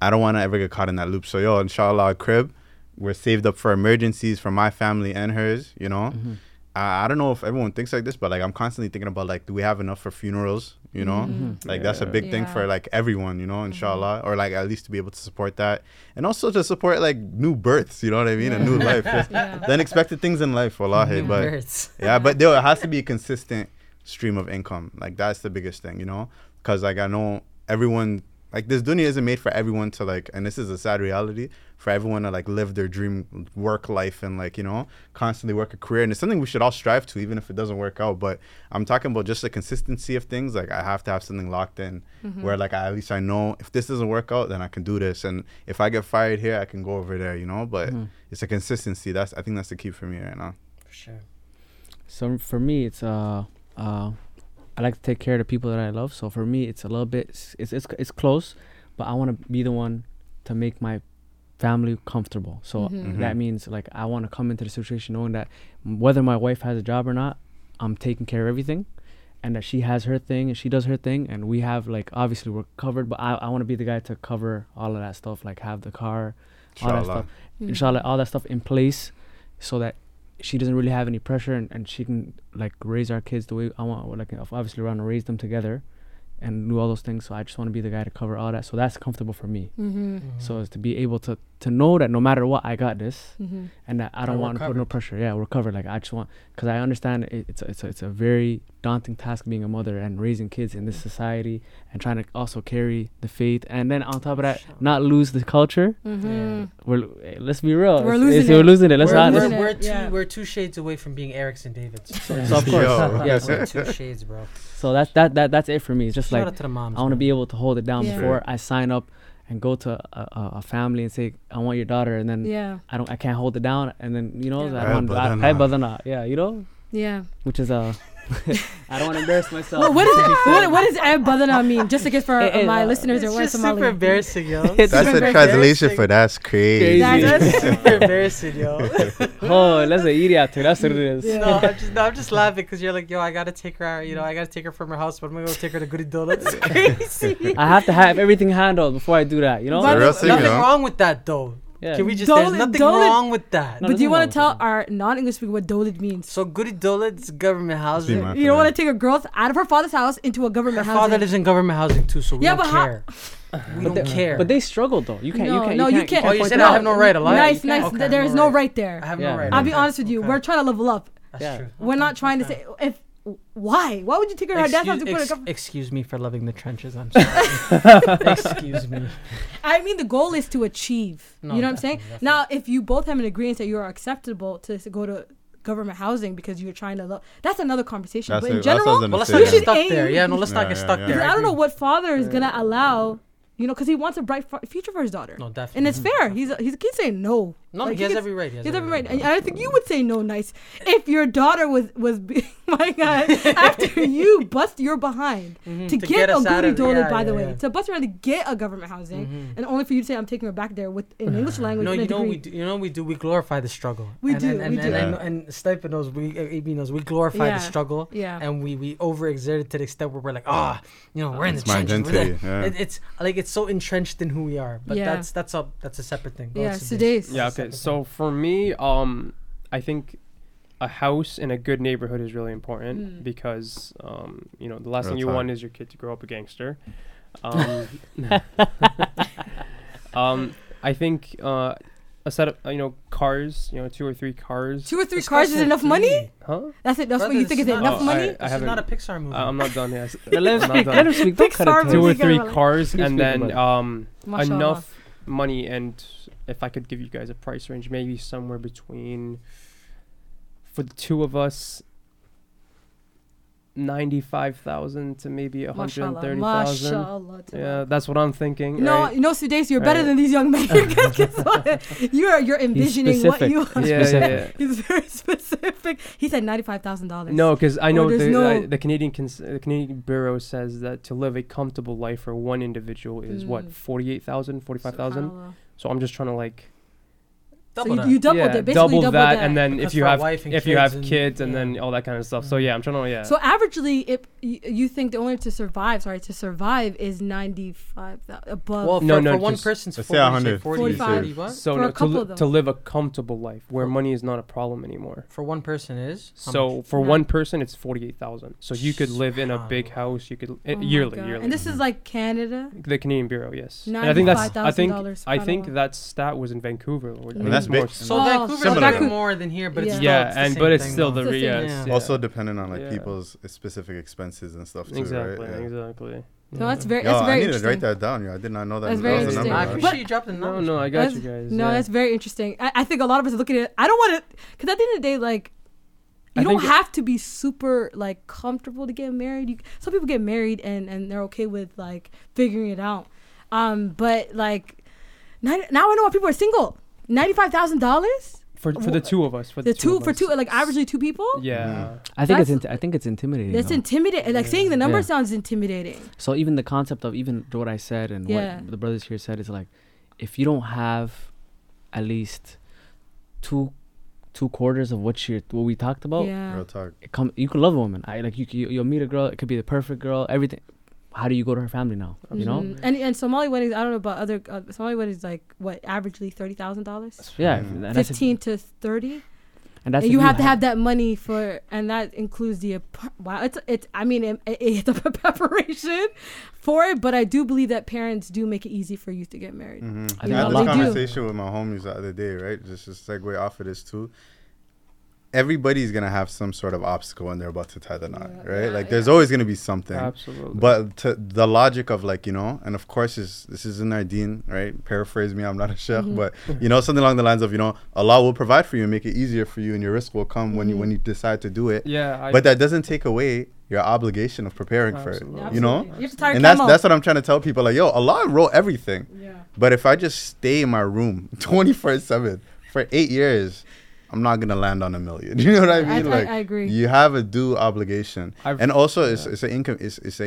I don't want to ever get caught in that loop. So, yo, inshallah, crib, we're saved up for emergencies for my family and hers, you know? Mm-hmm. I don't know if everyone thinks like this, but, like, I'm constantly thinking about, like, do we have enough for funerals, you know? Mm-hmm. Like, that's a big thing for, like, everyone, you know, inshallah. Mm-hmm. Or, like, at least to be able to support that. And also to support, like, new births, you know what I mean? Yeah. A new life. The unexpected things in life, wallahi. New births. Yeah, but there has to be a consistent stream of income. Like, that's the biggest thing, you know? Because, like, I know everyone, like, this dunya isn't made for everyone to, like, and this is a sad reality, for everyone to, like, live their dream work life and, like, you know, constantly work a career. And it's something we should all strive to, even if it doesn't work out. But I'm talking about just the consistency of things. Like, I have to have something locked in where, like, at least I know if this doesn't work out, then I can do this. And if I get fired here, I can go over there, you know. But it's a consistency. I think that's the key for me right now. For sure. So for me, it's I like to take care of the people that I love. So for me, it's a little bit, it's close, but I want to be the one to make my family comfortable. So that means, like, I want to come into the situation knowing that whether my wife has a job or not, I'm taking care of everything, and that she has her thing and she does her thing, and we have, like, obviously we're covered, but I want to be the guy to cover all of that stuff, like have the car, inshallah. All that stuff, inshallah, all that stuff in place so that she doesn't really have any pressure, and she can, like, raise our kids the way I want. Like, obviously we want to raise them together and do all those things. So I just want to be the guy to cover all that. So that's comfortable for me. So it's to be able to know that no matter what, I got this, and that I don't want to put no pressure. Yeah, we're covered. Like, I just want, because I understand it's a very daunting task being a mother and raising kids in this society, and trying to also carry the faith, and then on top of that, not lose the culture. Let's be real. We're losing it. Let's be honest. We're 2 shades away from being Eric's and David's. So of course, yes, we're 2 shades, bro. So that's it for me. It's just shout like moms, I want to be able to hold it down before I sign up and go to a family and say, I want your daughter, and then I can't hold it down, and then, you know, you know? Yeah. Which is I don't want to embarrass myself. Well, what does Abdifatah mean? Just in case for my listeners or what Somali. It's super embarrassing, yo. That's a translation for that's crazy. That's super embarrassing, yo. Oh, that's an idiot. That's what it is. Yeah. No, I'm just laughing because you're like, yo, I gotta take her out. You know, I gotta take her from her house, but I'm gonna go take her to Goody Donuts. That's crazy. I have to have everything handled before I do that. You know, nothing wrong with that though. Yeah. Can we just there's nothing wrong with that. No, but do you want to tell our non-English speaker what Dolid means? So Goody Dolid's government housing. You don't want to take a girl out of her father's house into a government housing. Her father lives in government housing too, so we don't care. We don't care. But they struggle though. You can't. Oh, you said I have no right. Nice, nice. Okay, there is no right there. I have no right. I'll be honest with you. We're trying to level up. That's true. We're not trying to say if. Why? Why would you take her out? That's how to put a couple. Excuse me for loving the trenches. I'm sorry. Excuse me. I mean, the goal is to achieve. No, you know what I'm saying? Definitely. Now, if you both have an agreement that you are acceptable to go to government housing because you're trying to love, that's another conversation. That's but in general, let's not get stuck there. Yeah, no, let's not get stuck there. I don't know what father is gonna allow. You know, because he wants a bright future for his daughter. No, definitely. And it's fair. He's saying no. No, like, he has every right. He has every right. And I think you would say no, Nice, if your daughter was my God, after you bust your behind to get a goody dolly, by the way. To bust her to get a government housing, and only for you to say, I'm taking her back there with an English language. No, you know we do. You know we do. We glorify the struggle. We do. And Snipa knows. AB knows. We glorify the struggle. Yeah. And we overexert it to the extent where we're like, we're in the trenches. It's like it's so entrenched in who we are. But that's a separate thing. Yeah. Sudais. Yeah. Okay. So for me, I think a house in a good neighborhood is really important because, the last thing you want is your kid to grow up a gangster. I think a set of, cars, 2 or 3 cars. 2 or 3 cars is enough money? Huh? That's it. That's what you think is enough money? This is not a Pixar movie. I'm not done yet. Let us speak. 2 or 3 cars and then enough money and... If I could give you guys a price range, maybe somewhere between, for the two of us, 95,000 to maybe 130,000. Yeah, that's what I'm thinking. No, right? Sudais, you're better than these young men. You're envisioning what you are. Yeah. He's very specific. He said $95,000. No, because I know the Canadian the Canadian Bureau says that to live a comfortable life for one individual is what, 48,000, 45,000. So I'm just trying to double that, and then because if you have kids, and then all that kind of stuff. So yeah, I'm trying to So averagely, if you think the only to survive is 95,000 above. Well, for one person's 45. So to live a comfortable life where money is not a problem anymore. For one person is. So for one person, it's 48,000. So you could live in a big house. You could yearly. And this is like Canada. The Canadian Bureau, yes. $95,000. I think that stat was in Vancouver. Vancouver's a bit more than here, but it's still the also dependent on people's specific expenses and stuff too, exactly, right? Yeah. Exactly. So that's very interesting. I need to write that down. I did not know that. That's very interesting. I appreciate you dropped the number. No, I got you guys. No, that's very interesting. I think a lot of us are looking at it. I don't want to, because at the end of the day, you don't have to be super comfortable to get married. Some people get married and they're okay with figuring it out. But now I know why people are single. $95,000 for the two of us. Averagely two people. Yeah, I think it's intimidating. It's intimidating. Saying the number sounds intimidating. So even the concept of what I said and what the brothers here said is if you don't have at least two quarters of what we talked about, real talk. You could love a woman. You'll meet a girl. It could be the perfect girl. Everything. How do you go to her family now? You know, and Somali weddings. I don't know about other Somali weddings. Averagely $30,000. Yeah, and 15 to 30. And that's you have to have that money for, and that includes the it's the preparation for it. But I do believe that parents do make it easy for youth to get married. Mm-hmm. I had this conversation with my homies the other day. Right, just to segue off of this too. Everybody's going to have some sort of obstacle when they're about to tie the knot, right? There's always going to be something. Absolutely. But the logic of and of course this isn't our deen, right? Paraphrase me, I'm not a sheikh, but, something along the lines of, Allah will provide for you and make it easier for you and your risk will come when you decide to do it. Yeah. But that doesn't take away your obligation of preparing for it, You have to tire and that's what I'm trying to tell people. Allah wrote everything. Yeah. But if I just stay in my room 24/7 for 8 years... I'm not going to land on $1 million. You know what I mean? I agree. You have a due obligation. It's an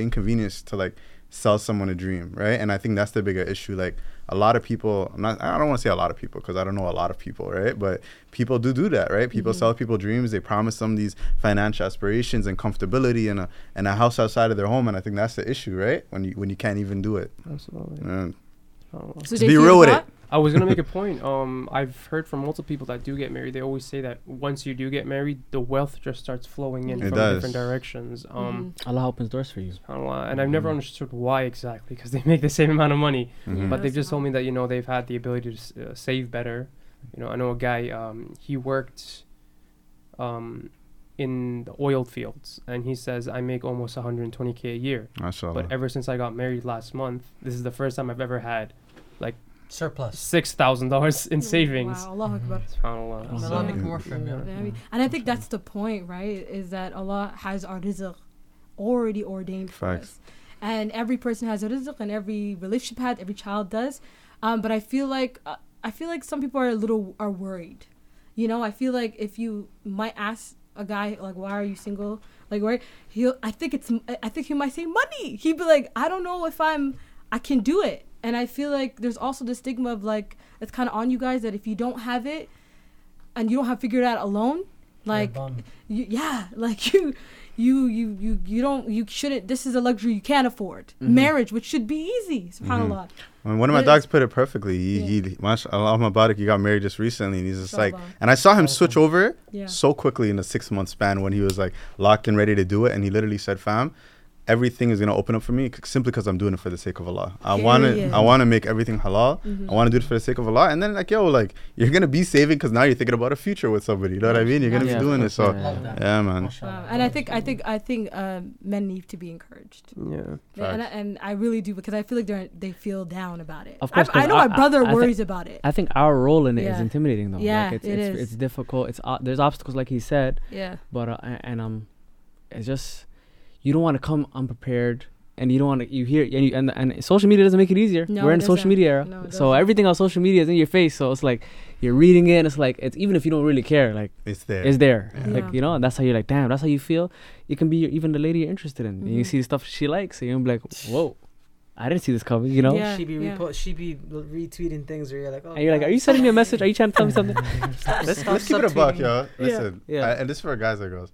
inconvenience to sell someone a dream, right? And I think that's the bigger issue. A lot of people, I don't want to say a lot of people because I don't know a lot of people, right? But people do that, right? People sell people dreams. They promise them these financial aspirations and comfortability and a house outside of their home. And I think that's the issue, right? When you can't even do it. Absolutely. So be real with it. I was going to make a point. I've heard from multiple people that do get married. They always say that once you do get married, the wealth just starts flowing in from different directions. Allah opens doors for you. SubhanAllah. And I've never understood why exactly, because they make the same amount of money. Mm-hmm. But they've just told me that, they've had the ability to save better. I know a guy, he worked in the oil fields. And he says, I make almost $120K a year. Mashallah. But ever since I got married last month, this is the first time I've ever had, surplus $6,000 in savings. Wow, Allah Akbar. Allah make more for him. And I think that's the point, right? Is that Allah has our rizq already ordained for us, and every person has a rizq, and every relationship every child does. But I feel I feel like some people are worried. You know, I feel like if you might ask a guy, like, why are you single? Like, where I think he might say money. He'd be like, I don't know if I can do it. And I feel like there's also the stigma of, like, it's kind of on you guys that if you don't have it and you don't have figured it out alone, like, you shouldn't, this is a luxury you can't afford. Mm-hmm. Marriage, which should be easy, subhanAllah. Mm-hmm. I mean, one of my dogs put it perfectly. He got married just recently, and he's just like, and I saw him switch over so quickly in a 6-month span when he was like locked and ready to do it. And he literally said, fam, everything is going to open up for me simply because I'm doing it for the sake of Allah. I want to make everything halal. Mm-hmm. I want to do it for the sake of Allah. And then, like, yo, like, you're going to be saving because now you're thinking about a future with somebody. You know what I mean? You're going to be doing it. So, yeah, man. And I think men need to be encouraged. Yeah. And I really do, because I feel like they feel down about it. Of course, I know our brother worries about it. I think our role in it is intimidating, though. Yeah, like, it is. It's difficult. There's obstacles, like he said. Yeah. But, it's just... You don't want to come unprepared, and you don't want to. You hear and social media doesn't make it easier. No, we're in social media era, so everything on social media is in your face. So it's like you're reading it, and it's like it's even if you don't really care, like it's there. Yeah. Like, you know, and that's how you're like, damn, that's how you feel. It can be even the lady you're interested in. Mm-hmm. And you see the stuff she likes, and you're like, whoa. I didn't see this coming, you know? Yeah, she be retweeting things where you're like, oh. And you're like, are you sending me a message? Are you trying to tell me something? Let's keep it a buck, y'all. Listen, and this is for guys or girls.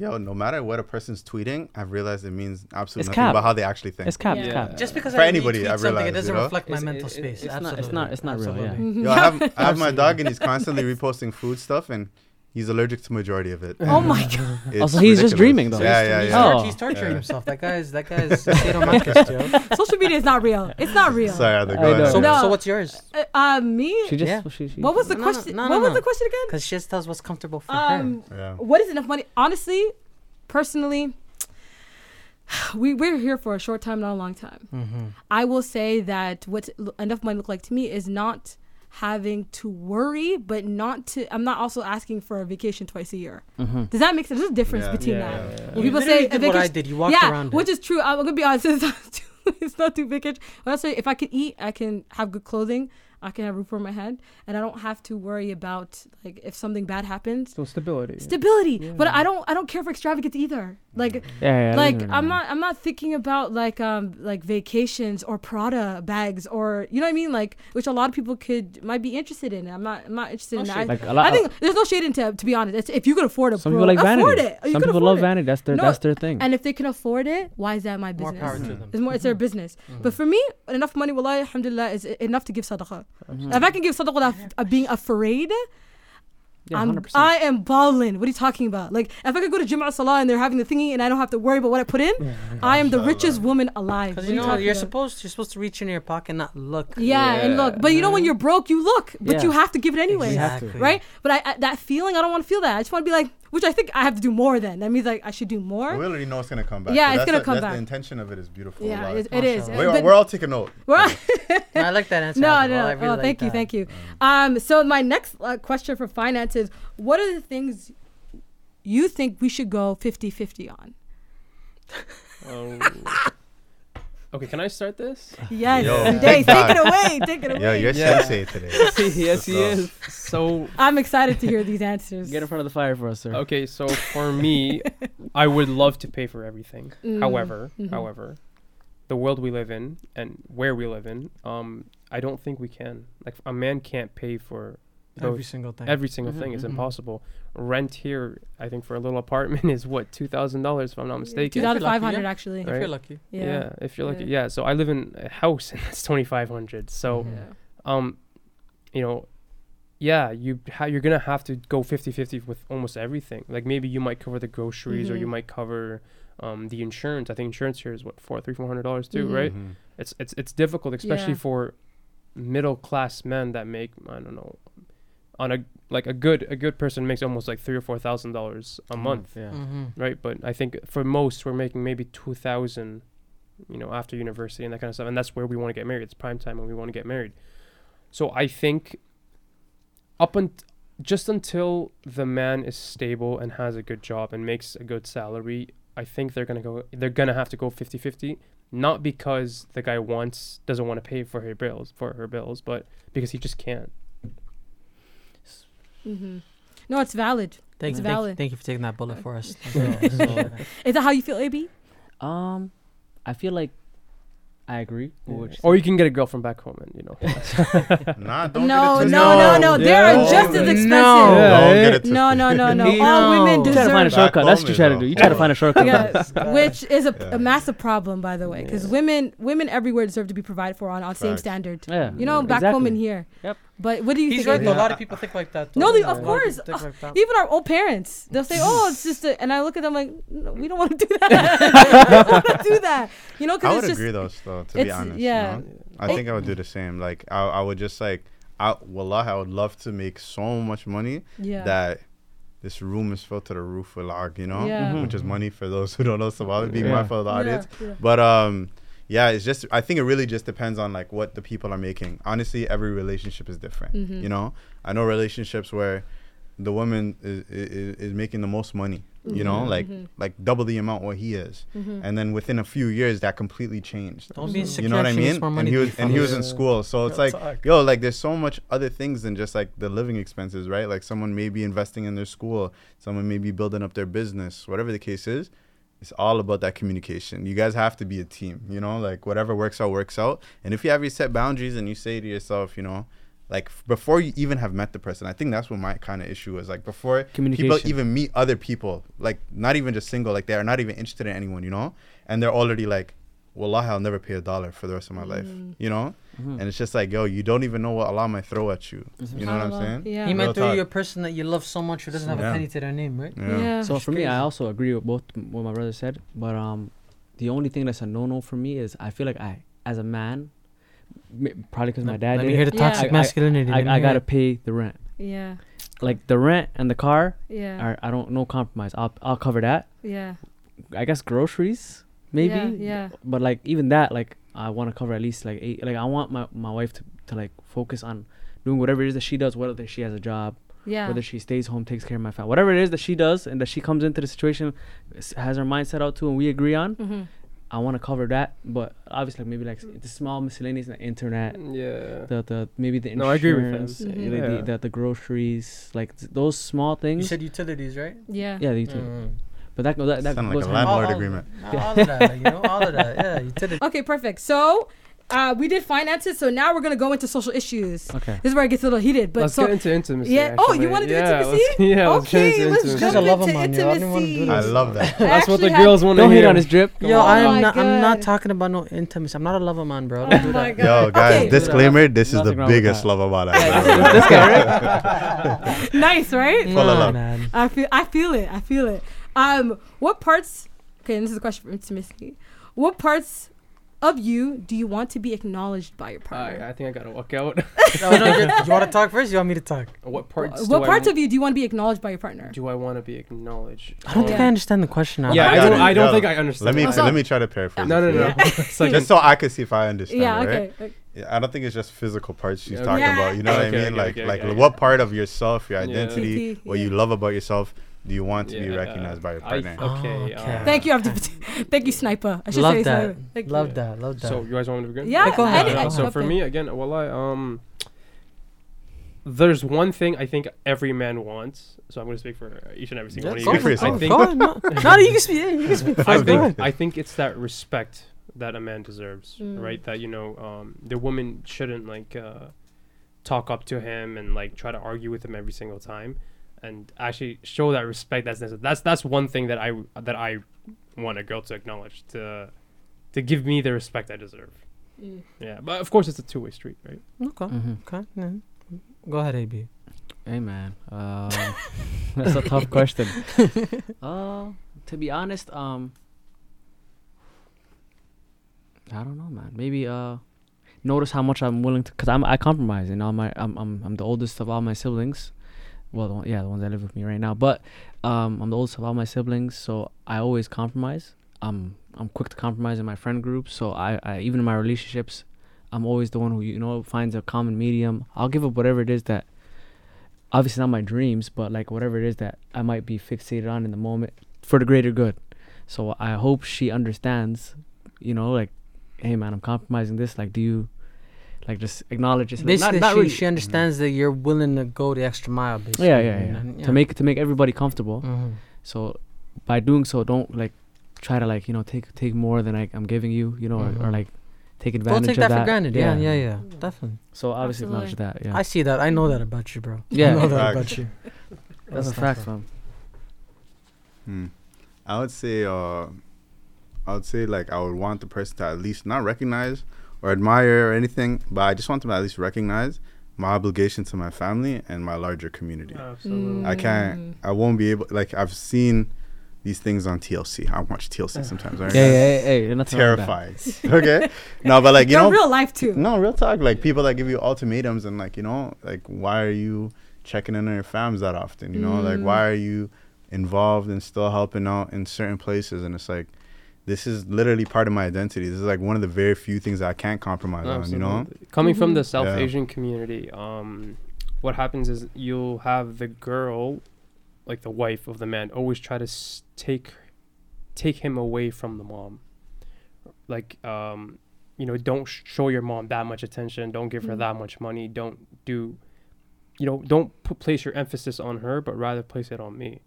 Yo, no matter what a person's tweeting, I've realized it means absolutely nothing about how they actually think. It's cap. Yeah. It's cap. Just because for anybody, I realize it doesn't reflect my mental space. It's not real. Yeah. Yo, I have my dog, and he's constantly reposting food stuff, and he's allergic to majority of it. Oh my god! Also, he's just dreaming though. Yeah. He's torturing himself. That guy's sadomasochist. Social media is not real. It's not real. Sorry, so what's yours? Me. What was the question? What was the question again? Because she just tells what's comfortable for her. Yeah. What is enough money? Honestly, personally, we're here for a short time, not a long time. Mm-hmm. I will say that what enough money look like to me is not having to worry, but I'm not also asking for a vacation twice a year. Mm-hmm. Does that make sense? There's a difference between that. Yeah. When people say a vacation, what I did, you walked around which is true. I'm gonna be honest, it's not too vacation. Well, that's right. If I can eat, I can have good clothing, I can have roof over my head, and I don't have to worry about, like, if something bad happens. So stability. Yeah. But I don't care for extravagance either. Like, I'm not thinking about like vacations or Prada bags or, you know what I mean, like, which a lot of people might be interested in. I'm not interested in that. Like, I think there's no shade into it, to be honest. It's, if you could afford it, afford it. Some people love vanity. That's their thing. And if they can afford it, why is that my business? More power to them. It's their business. Mm-hmm. But for me, enough money, wallahi, alhamdulillah, is enough to give sadaqah. Mm-hmm. If I can give sadaqah without being afraid, I am balling. What are you talking about? Like, if I could go to Jum'ah Salah and they're having the thingy and I don't have to worry about what I put in, I am the richest woman alive. Because you're supposed to reach in your pocket and not look. Yeah, and look. But you know, when you're broke, you look. But you have to give it anyway. Exactly. Right? But that feeling, I don't want to feel that. I just want to be like, which I think I have to do more then. That means, like, I should do more. We already know it's going to come back. Yeah, so it's going to come back. The intention of it is beautiful. Yeah, it is. We're all taking note. I like that answer. No. Really thank you. So my next question for finances, what are the things you think we should go 50-50 on? Okay, can I start this? Yes. Dave, take it away. Yo, you're sensei today. Yes, he is. So I'm excited to hear these answers. Get in front of the fire for us, sir. Okay, so for me, I would love to pay for everything. However, the world we live in and where we live in, I don't think we can. Like, a man can't pay for every single thing. It's impossible. Rent here, I think, for a little apartment is what, $2,000, if I'm not mistaken. $2,500 actually. Right? If you're lucky. Yeah. If you're lucky. Yeah. So I live in a house and that's $2,500. So, you know, you're gonna have to go 50-50 with almost everything. Like, maybe you might cover the groceries or you might cover the insurance. I think insurance here is what $400 too, right? Mm-hmm. It's difficult, especially for middle class men that make, I don't know, on a good person makes almost like $3,000 or $4,000 a month, right? But I think for most we're making maybe $2,000, you know, after university and that kind of stuff, and that's where we want to get married. It's prime time when we want to get married. So I think until the man is stable and has a good job and makes a good salary, I think they're gonna have to go 50-50. not because the guy doesn't want to pay for her bills, but because he just can't. Mm-hmm. No, it's valid. Thank you for taking that bullet for us. Is that how you feel, AB? I feel like I agree. Yeah. Or you can get a girl from back home, and you know. No. They're just as expensive. No. All women deserve. You try to find a shortcut. That's what you try to do. You try to find a shortcut. Yes, which is a massive problem, by the way, because women everywhere deserve to be provided for on same standard. Yeah. You know, back home and here. Yep. But what do you think? He's right. A lot of people think like that. No, of course. Even our old parents, they'll say, "Oh, it's just," and I look at them like, no, "We don't want to do that. We don't want to do that." You know, because I would agree though, to be honest. Yeah, you know? I think I would do the same. Like, I would just like, I would love to make so much money that this room is filled to the roof with lag, you know, which is money for those who don't know. So I would be my fellow audience, but yeah, it's just, I think it really just depends on like what the people are making. Honestly, every relationship is different. Mm-hmm. You know, I know relationships where the woman is making the most money, mm-hmm. you know, like double the amount what he is. Mm-hmm. And then within a few years that completely changed. Don't be insecure. You know what I mean? And he was in school. So it's like, yo, like there's so much other things than just like the living expenses, right? Like someone may be investing in their school. Someone may be building up their business, whatever the case is. It's all about that communication. You guys have to be a team, you know, like whatever works out, works out. And if you have your set boundaries and you say to yourself, you know, like before you even have met the person, I think that's what my kind of issue was. Like before people even meet other people, like not even just single, like they are not even interested in anyone, you know, and they're already like, wallahi, I'll never pay a dollar for the rest of my life, you know? Mm-hmm. And it's just like, yo, you don't even know what Allah might throw at you. You know what I'm saying? Yeah. He might throw you a person that you love so much who doesn't have a penny to their name, right? Yeah. So for me, I also agree with both what my brother said, but the only thing that's a no-no for me is I feel like I, as a man, probably because my dad did, the toxic masculinity. I gotta pay the rent. Yeah. Like the rent and the car. Yeah. No compromise. I'll cover that. Yeah. I guess groceries. Maybe, but like even that, like I want to cover at least like 8. Like I want my wife to like focus on doing whatever it is that she does, whether she has a job, whether she stays home, takes care of my family, whatever it is that she does and that she comes into the situation, has her mind set out to, and we agree on. Mm-hmm. I want to cover that, but obviously like, maybe like the small miscellaneous, the internet, the maybe the insurance, no, I agree with the groceries, like those small things. You said utilities, right? Yeah, the utilities. Mm-hmm. But that sounds like a landlord agreement. All of that, like, you know, all of that. Yeah, you did it. Okay, perfect. So we did finances. So now we're gonna go into social issues. Okay. This is where it gets a little heated. But let's get into intimacy. Yeah. Actually. Oh, you want to do intimacy? Yeah. Okay, let's jump into intimacy. I love that. That's what the girls want to hear. Don't hate on his drip. Yo, I'm not talking about no intimacy. I'm not a lover man, bro. Don't do that. Yo, guys, disclaimer: this is the biggest lover man I've ever. This guy, right? Nice, right? Full of love. I feel it. What parts, okay, and this is a question for intimacy, what parts of you do you want to be acknowledged by your partner? I think I gotta walk out. You want to talk first? You want me to talk? What parts of you do you want to be acknowledged by your partner? Do I want to be acknowledged? I don't think I understand the question now. Yeah, I don't think I understand. Let me try to paraphrase. No. Just so I can see if I understand. Yeah, okay. Right? I don't think it's just physical parts she's talking about. You know what I mean? What part of yourself, your identity, what you love about yourself, do you want to be recognized by your partner? Thank you, thank you, Snipa. I should love say that. Love that. So you guys want me to begin? Yeah. Go ahead. So for me, again, wallahi, there's one thing I think every man wants. So I'm going to speak for each and every single one of you. I think it's that respect that a man deserves, right? That, you know, the woman shouldn't like talk up to him and like try to argue with him every single time. And actually show that respect that's necessary. That's one thing that I want a girl to acknowledge, to give me the respect I deserve. Mm. Yeah, but of course it's a two-way street, right? Okay. Mm-hmm. Okay. Yeah. Go ahead, AB. Hey, man. That's a tough question. To be honest, I don't know, man. Maybe notice how much I'm willing to, cause I compromise. You know, I'm the oldest of all my siblings. Well, yeah, the ones that live with me right now. But I'm the oldest of all my siblings, so I always compromise. I'm quick to compromise in my friend group, so I even in my relationships, I'm always the one who, you know, finds a common medium. I'll give up whatever it is that, obviously not my dreams, but like whatever it is that I might be fixated on in the moment for the greater good. So I hope she understands, you know, like hey man, I'm compromising this, like, do you like just acknowledge it? Basically, not really. She understands that you're willing to go the extra mile, basically. Yeah. To make everybody comfortable. Mm-hmm. So by doing so, don't like try to like, you know, take more than I'm giving you, you know, mm-hmm. or like take advantage of that. Don't take that for granted. Yeah. Definitely. So obviously acknowledge that. Yeah. I see that. I know that about you, bro. Yeah, I know that about you. That's a fact, man. I would say like I would want the person to at least not recognize or admire or anything, but I just want them to at least recognize my obligation to my family and my larger community. Absolutely. I won't be able, like, I've seen these things on TLC. I watch TLC sometimes. Hey, not terrified. Okay. No, but like, you know, real life too. No, real talk. Like people that give you ultimatums and like, you know, like, why are you checking in on your fams that often? You know, like, why are you involved and still helping out in certain places? And it's like, this is literally part of my identity. This is like one of the very few things that I can't compromise on, you know? Coming from the South Asian community, what happens is you'll have the girl, like the wife of the man, always try to take him away from the mom. Like, you know, don't show your mom that much attention. Don't give her that much money. Don't place your emphasis on her, but rather place it on me.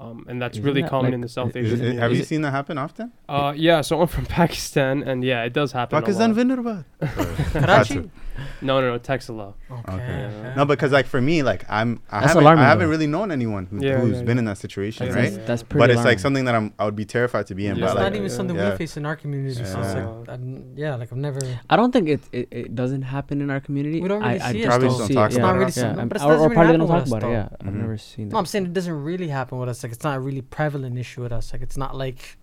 And that's really common in the South Asian community. Have you seen that happen often? Yeah, so I'm from Pakistan, and yeah, it does happen. Pakistan, Vindarabad. Karachi? No, Texala. Okay. Yeah. No, because like for me, like I haven't really known anyone who's been in that situation, right? That's pretty. But it's alarming. Like something that I would be terrified to be in. Yeah. It's not even something we face in our communities. Like I've never. I don't think it doesn't happen in our community. We don't really see it. Probably don't talk about it. Or probably don't talk about it. Yeah, I've never seen that. No, I'm saying it doesn't really happen with us. Like it's not a really prevalent issue with us. Like it's not like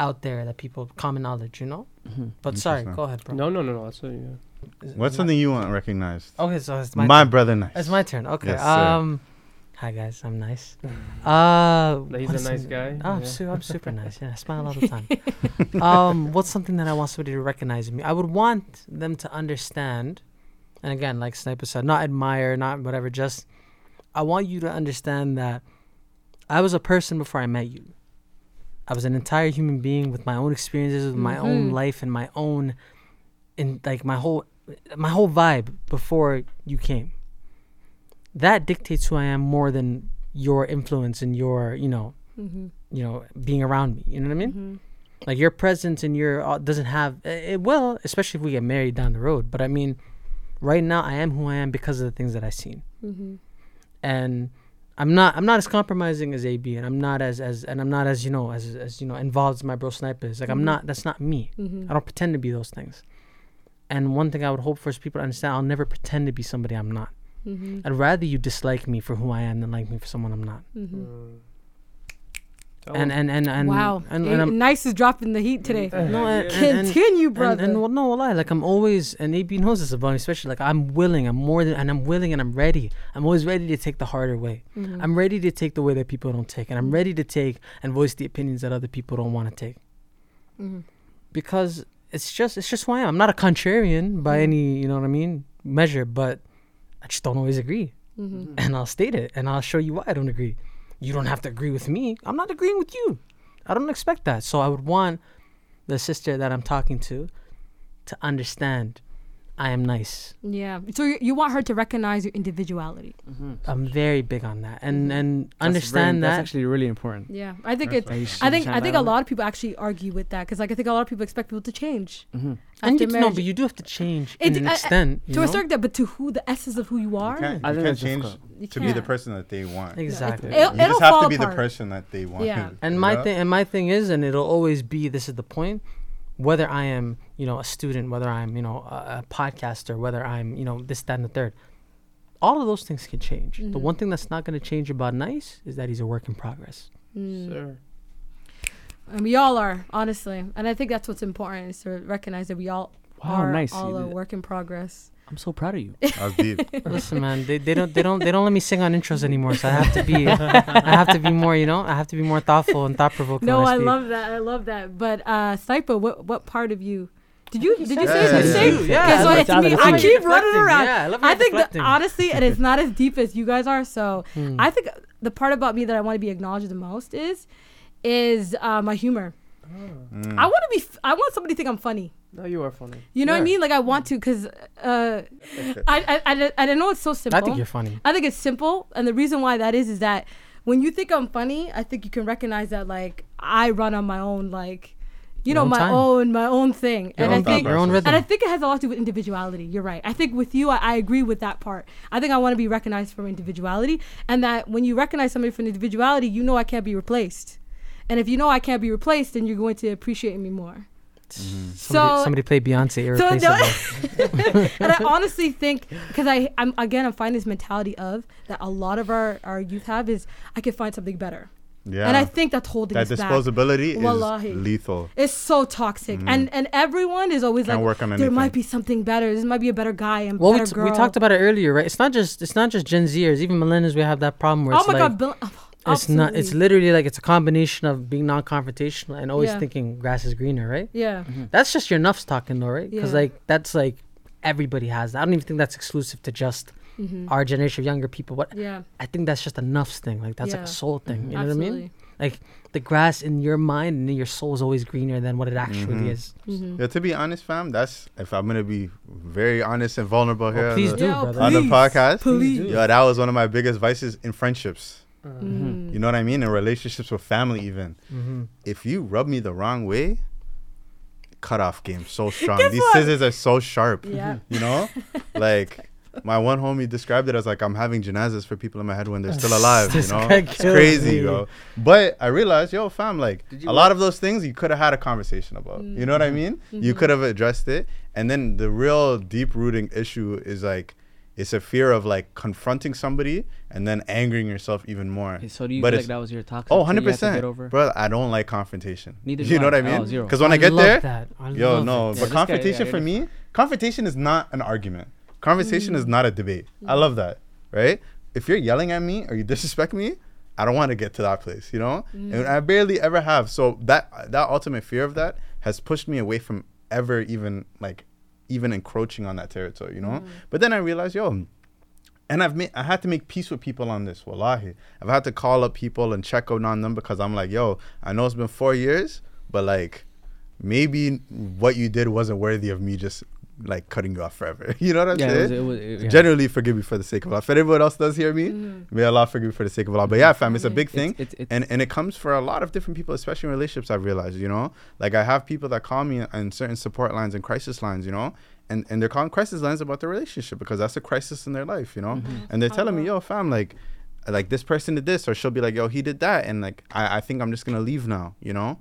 out there that people common knowledge, you know. Mm-hmm. But sorry, go ahead, bro. No. That's it. Yeah. What's something you want recognized? Okay, so it's my brother Nice. It's my turn. Okay. Yes, hi guys, I'm Nice. He's a nice guy. I'm super nice. Yeah, I smile all the time. What's something that I want somebody to recognize in me? I would want them to understand, and again, like Sniper said, not admire, not whatever. Just I want you to understand that I was a person before I met you. I was an entire human being with my own experiences, with my own life and my own, and like my whole vibe before you came. That dictates who I am more than your influence and your, you know, being around me. You know what I mean? Mm-hmm. Like your presence and your doesn't have it will, especially if we get married down the road. But I mean, right now I am who I am because of the things that I've seen, and. I'm not as compromising as AB, and I'm not as you know as you know involved as my bro Sniper is. Like I'm not. That's not me. I don't pretend to be those things. And one thing I would hope for is people to understand I'll never pretend to be somebody I'm not. I'd rather you dislike me for who I am than like me for someone I'm not. Wow. And Nice is dropping the heat today. Continue, brother. And no lie, like I'm always, and AB knows this about me, especially like I'm ready. I'm always ready to take the harder way. I'm ready to take the way that people don't take, and I'm ready to take and voice the opinions that other people don't want to take. Because it's just who I am. I'm not a contrarian by any, you know what I mean, measure, but I just don't always agree, and I'll state it, and I'll show you why I don't agree. You don't have to agree with me. I'm not agreeing with you. I don't expect that. So I would want the sister that I'm talking to understand I am Nice. Yeah. So you want her to recognize your individuality. I'm very big on that. And understand that. That's actually really important. Yeah. I think a lot of people actually argue with that because like I think a lot of people expect people to change. But you do have to change in an extent. To a certain extent, but to who the essence of who you are. You can't change to be the person that they want. Exactly. You just have to be the person that they want. Yeah. And my thing is, and it'll always be, this is the point, whether I am, you know, a student, whether I'm, you know, a podcaster, whether I'm, you know, this, that, and the third, all of those things can change. The one thing that's not going to change about Nice is that he's a work in progress. Sure. And we all are, honestly. And I think that's what's important is to recognize that we all are all a work in progress. I'm so proud of you. That's deep. Listen, man, they don't let me sing on intros anymore, so I have to be more, you know, I have to be more thoughtful and thought provoking. No, I love that. But Sniper, what part of you? Did you say the same? Yeah. I keep running around. Yeah, I think that honestly, and it's not as deep as you guys are. So I think the part about me that I want to be acknowledged the most is my humor. I want somebody to think I'm funny. No, you are funny. You know what I mean? Like, I want to, because I know it's so simple. I think you're funny. I think it's simple. And the reason why that is that when you think I'm funny, I think you can recognize that, like, I run on my own, like, you know, my own thing. Your and own I think, your own rhythm. And I think it has a lot to do with individuality. You're right. I think with you, I agree with that part. I think I want to be recognized for individuality. And that when you recognize somebody for individuality, you know I can't be replaced. And if you know I can't be replaced, then you're going to appreciate me more. Mm-hmm. Somebody played Beyonce Irreplaceable. And I honestly think, because I'm finding this mentality of that a lot of our youth have is, I can find something better. Yeah. And I think that's holding us back. That disposability is Wallahi. Lethal. It's so toxic. Mm-hmm. And everyone is always can't like, there might be something better. This might be a better guy and better girl. We talked about it earlier, right? It's not just Gen Zers. Even millennials, we have that problem where it's literally like it's a combination of being non-confrontational and always thinking grass is greener, right? Yeah. Mm-hmm. That's just your nuffs talking though, right? Because like that's like everybody has that. I don't even think that's exclusive to just our generation of younger people. But I think that's just a nuffs thing. Like that's like a soul thing. Mm-hmm. You know Absolutely. What I mean? Like the grass in your mind and in your soul is always greener than what it actually is. Mm-hmm. Yeah, to be honest, fam, that's if I'm gonna be very honest and vulnerable here. Please do, brother. On the podcast. Please. Yeah, that was one of my biggest vices in friendships. You know what I mean? In relationships with family even. Mm-hmm. If you rub me the wrong way, cutoff game so strong. These scissors are so sharp. Yeah. You know? Like my one homie described it as like I'm having janazas for people in my head when they're still alive, you know? It's crazy, bro. But I realized, yo, fam, like a lot of those things you could have had a conversation about. Mm-hmm. You know what I mean? Mm-hmm. You could have addressed it. And then the real deep rooting issue is like it's a fear of like confronting somebody and then angering yourself even more. Okay, so do you feel like that was your toxic? Oh, 100%. Bro, I don't like confrontation. Neither do you know what I mean? Because when I get there, but confrontation for me, confrontation is not an argument. Conversation is not a debate. I love that, right? If you're yelling at me or you disrespect me, I don't want to get to that place, you know? And I barely ever have. So that ultimate fear of that has pushed me away from ever even like even encroaching on that territory, you know? But then I realized, and I had to make peace with people on this, wallahi. I've had to call up people and check out on them because I'm like, I know it's been 4 years, but like, maybe what you did wasn't worthy of me just like cutting you off forever. You know what I'm saying? Generally, forgive me for the sake of Allah. If anyone else does hear me, may Allah forgive me for the sake of Allah. But yeah, fam, it's a big thing. And it comes for a lot of different people, especially in relationships, I've realized, you know? Like I have people that call me on certain support lines and crisis lines, you know? And they're calling crisis lines about their relationship because that's a crisis in their life, you know? And they're telling me, fam, like this person did this, or she'll be like, he did that. And like, I think I'm just going to leave now, you know?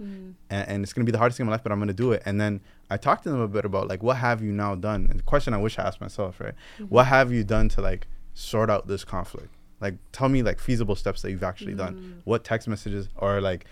And it's going to be the hardest thing in my life, but I'm going to do it. And then I talked to them a bit about like, what have you now done? And the question I wish I asked myself, right? What have you done to like sort out this conflict? Like, tell me like feasible steps that you've actually done. What text messages or like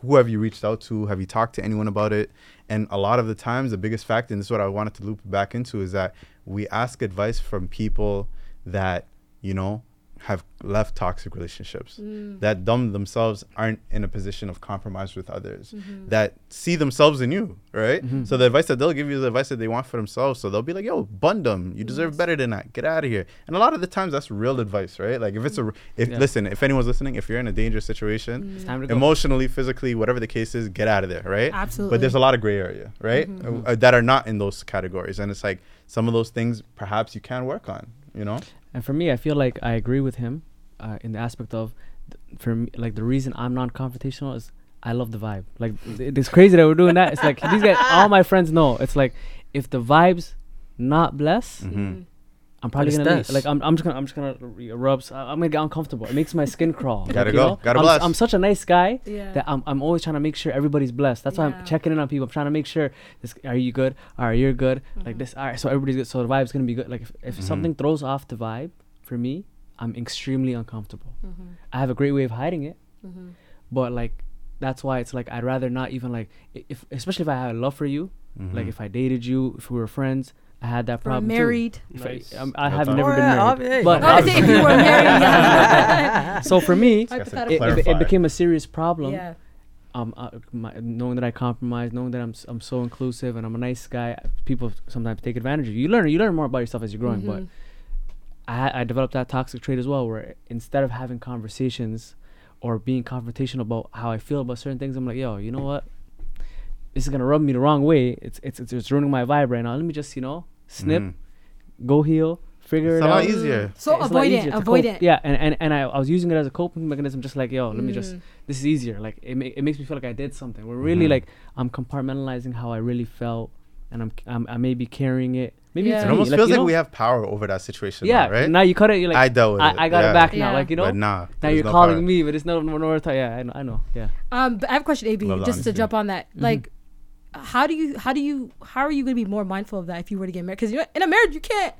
who have you reached out to? Have you talked to anyone about it? And a lot of the times the biggest factor, and this is what I wanted to loop back into, is that we ask advice from people that, you know, have left toxic relationships, that dumb themselves aren't in a position of compromise with others, that see themselves in you, right? So the advice that they'll give you is the advice that they want for themselves. So they'll be like, bun them. You deserve better than that. Get out of here. And a lot of the times that's real advice, right? Like if it's listen, if anyone's listening, if you're in a dangerous situation, it's time to go. Emotionally, physically, whatever the case is, get out of there, right? Absolutely. But there's a lot of gray area, right? That are not in those categories. And it's like some of those things perhaps you can work on, you know? And for me, I feel like I agree with him in the aspect of, for me, like the reason I'm non-confrontational is I love the vibe. Like it's crazy that we're doing that. It's like these guys, all my friends know. It's like if the vibe's not blessed, I'm probably gonna like I'm just gonna rub. I'm gonna get uncomfortable. It makes my skin crawl. Gotta bless. I'm such a nice guy that I'm always trying to make sure everybody's blessed. That's why I'm checking in on people. I'm trying to make sure this. Are you good? All right, you're good. Like this. All right, so everybody's good. So the vibe's gonna be good. Like if something throws off the vibe for me, I'm extremely uncomfortable. I have a great way of hiding it, but like that's why it's like I'd rather not even like if especially if I had a love for you, like if I dated you, if we were friends. I had that problem too. Married. Nice. I have never been married. But obviously, if you were married. So for me, it became a serious problem. Yeah. Knowing that I compromise, knowing that I'm so inclusive and I'm a nice guy, people sometimes take advantage of you. You learn more about yourself as you're growing. But I developed that toxic trait as well, where instead of having conversations or being confrontational about how I feel about certain things, I'm like, you know what? this is gonna rub me the wrong way. It's ruining my vibe right now. Let me just, you know, snip, go heal, figure it out. It's a lot easier. So avoid it. Yeah, and I was using it as a coping mechanism, just like, yo, let me just, this is easier. Like it makes me feel like I did something. We're really like, I'm compartmentalizing how I really felt, and I may be carrying it. Maybe it's me. It almost feels like we have power over that situation. Yeah, now, right? Now you cut it. You're like, I dealt with it. I got it back now. Like, you know, but now you're calling me, but it's not north. Yeah, I know. Yeah. But I have a question, AB. Just to jump on that, like, how are you going to be more mindful of that if you were to get married? Because in a marriage, you can't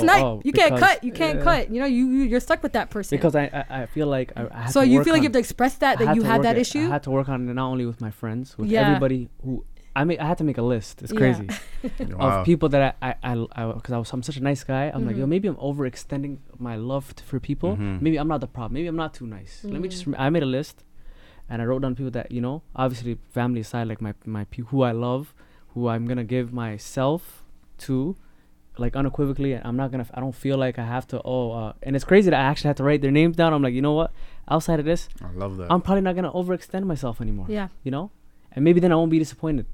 snipe. You can't cut. You can't cut. You know, you're stuck with that person. Because I feel like I have. So you feel like you have to express that you had that issue. I had to work on it not only with my friends, with everybody who. I had to make a list. It's crazy. Wow. Of people that I because I'm such a nice guy. I'm like, yo, maybe I'm overextending my love for people. Maybe I'm not the problem. Maybe I'm not too nice. I made a list, and I wrote down people that, you know, obviously family aside, like my who I love, who I'm gonna give myself to, like, unequivocally. And I don't feel like I have to. And it's crazy that I actually had to write their names down. I'm like, you know what? Outside of this, I love that. I'm probably not gonna overextend myself anymore. Yeah, you know. And maybe then I won't be disappointed.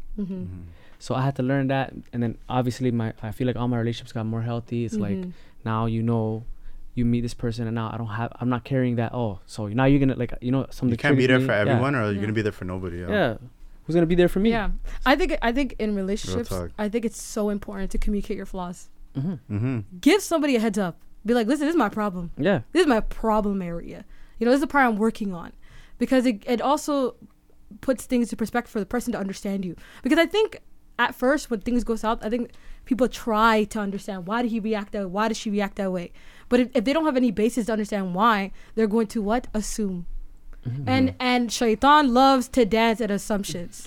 So I had to learn that. And then obviously I feel like all my relationships got more healthy. It's like, now, you know, you meet this person, and now I'm not carrying that. Oh, so now you're going to, like, you know, something. You can't be there for everyone, or you're going to be there for nobody. Yeah. Who's going to be there for me? Yeah. I think in relationships, I think it's so important to communicate your flaws. Give somebody a heads up. Be like, listen, this is my problem. Yeah. This is my problem area. You know, this is the part I'm working on. Because it also puts things to perspective for the person to understand you. Because I think at first when things go south, I think people try to understand, why did he react that way? Why did she react that way? But if they don't have any basis to understand why, they're going to what? Assume. And Shaitan loves to dance at assumptions.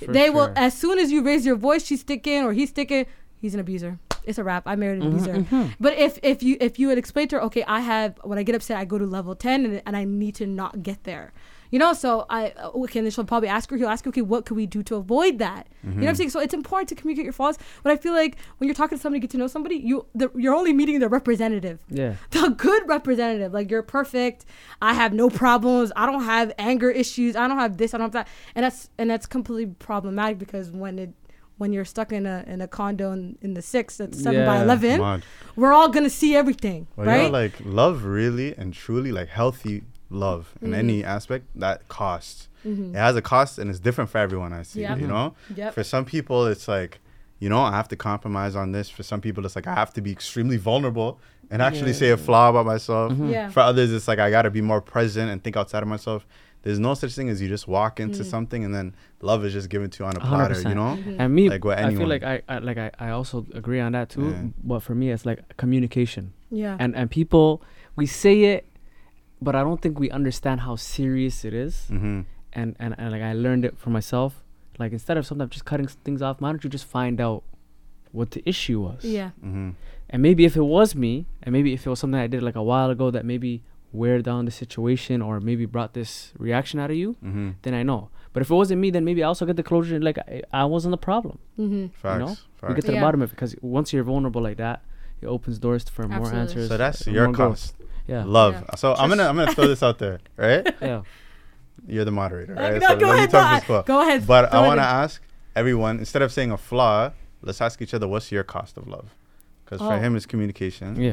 They will, as soon as you raise your voice, she's sticking or he's sticking, he's an abuser. It's a wrap. I married an abuser. But if you had explained to her, okay, I have, when I get upset, I go to level 10 and I need to not get there. You know, so and she'll probably ask her, he'll ask her, okay, what could we do to avoid that? You know what I'm saying? So it's important to communicate your flaws. But I feel like when you're talking to somebody, get to know somebody, you're only meeting the representative. Yeah. The good representative. Like, you're perfect. I have no problems. I don't have anger issues. I don't have this. I don't have that. And that's completely problematic, because when you're stuck in a condo in the 7 by 11, we're all going to see everything, right? You know, like, love really and truly, like, healthy love in any aspect, that cost. It has a cost, and it's different for everyone. I see. You know, for some people it's like, you know, I have to compromise on this. For some people it's like, I have to be extremely vulnerable and actually say a flaw about myself. For others it's like, I gotta be more present and think outside of myself. There's no such thing as you just walk into something and then love is just given to you on a platter. 100%. You know, and me, like, with anyone, I feel like I also agree on that too. But for me it's like communication. And people, we say it, but I don't think we understand how serious it is. And like, I learned it for myself. Like, instead of sometimes just cutting things off, why don't you just find out what the issue was? And maybe if it was me, and maybe if it was something I did like a while ago that maybe wear down the situation or maybe brought this reaction out of you, then I know. But if it wasn't me, then maybe I also get the closure. Like, I wasn't the problem. Facts. You know? Facts. We get to the bottom of it, because once you're vulnerable like that, it opens doors for more answers. So that's your cost. Yeah. Love. Yeah. So I'm gonna throw this out there, right? Yeah. You're the moderator, right? No, so go ahead. But I want to ask everyone, instead of saying a flaw, let's ask each other, what's your cost of love? Because for him, it's communication. Yeah.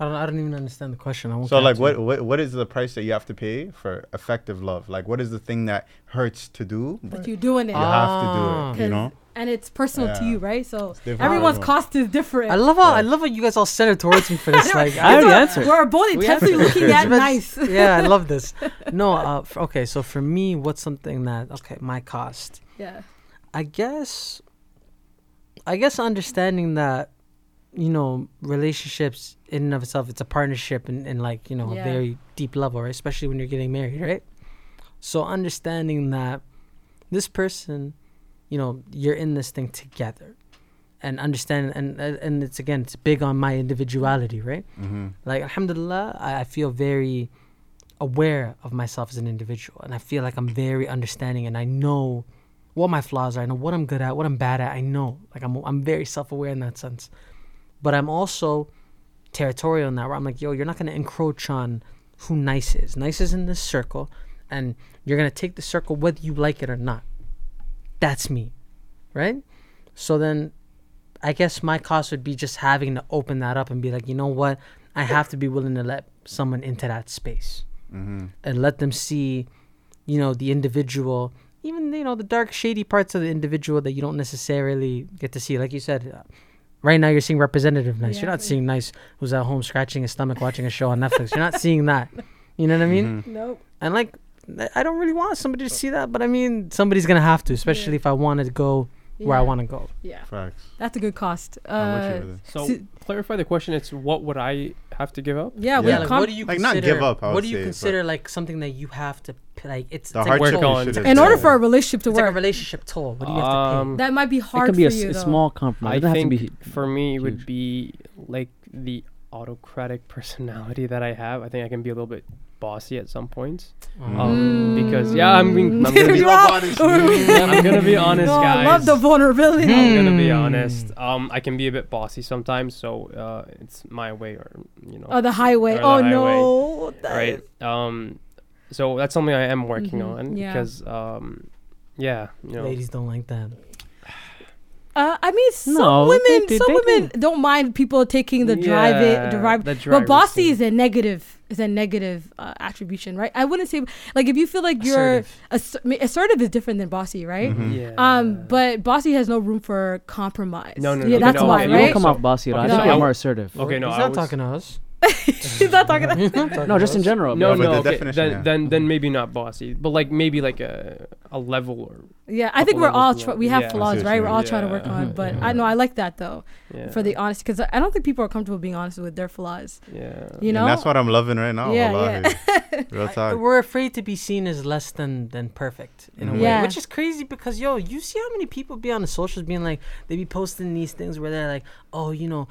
I don't even understand the question. So like, what is the price that you have to pay for effective love? Like, what is the thing that hurts to do? But you're doing it. You have to do it. You know. And it's personal to you, right? So everyone's cost is different. I love how you guys all centered towards me for this. Like, I already answered. We're both intensely looking at Nice. Yeah, I love this. No, okay. So for me, what's something that my cost? Yeah. I guess understanding that, you know, relationships in and of itself, it's a partnership and like, you know, a very deep level, right? Especially when you're getting married, right? So understanding that this person, you know, you're in this thing together, and understand, and it's big on my individuality, right? Like, alhamdulillah, I feel very aware of myself as an individual, and I feel like I'm very understanding, and I know what my flaws are, I know what I'm good at, what I'm bad at. I know, like, I'm very self-aware in that sense, but I'm also territorial in that, where I'm like, yo, you're not gonna encroach on who Nice is. Nice is in this circle, and you're gonna take the circle whether you like it or not. that's me, right? So then I guess my cost would be just having to open that up and be like, you know what? I have to be willing to let someone into that space, mm-hmm. and let them see, you know, the individual, even, you know, the dark, shady parts of the individual that you don't necessarily get to see. Like you said, right now you're seeing representative Nice. Yeah. You're not seeing Nice who's at home scratching his stomach watching a show on Netflix. You're not seeing that. You know what I mean? Mm-hmm. Nope. And like, I don't really want somebody to see that, but I mean, somebody's going to have to, especially if I want to go where I want to go. Yeah. Facts. That's a good cost. So clarify the question. It's what would I have to give up? Yeah. Like, what do you consider, not give up? What do you consider like something that you have to pay? Like, it's like work on. In order for a relationship to work, like a relationship toll. What do you have to pay? That might be hard. It could be a small compromise. I think for me, it would be like the autocratic personality that I have. I think I can be a little bit bossy at some points, because I'm gonna be honest, guys. I love the vulnerability. I'm gonna be honest. I can be a bit bossy sometimes, so it's my way, or you know, the highway. Right. So that's something I am working on because, you know, ladies don't like that. I mean, some women don't mind people taking the drive, but bossy is a negative. Is a negative attribution, right? I wouldn't say like if you feel like you're assertive is different than bossy, right? Mm-hmm. Yeah. But bossy has no room for compromise. No, that's why. You won't come off bossy at all. I think you're more assertive. Okay, no, he's not talking to us. She's not talking to us. No, just in general. Then maybe not bossy, but like maybe like a level or. Yeah, I think we're all we have flaws, right? We're all trying to work on, but I know I like that though for the honesty, because I don't think people are comfortable being honest with their flaws. Yeah, you know, and that's what I'm loving right now. Yeah. Real talk. We're afraid to be seen as less than perfect in a way, which is crazy because you see how many people be on the socials being like they be posting these things where they're like, oh, you know,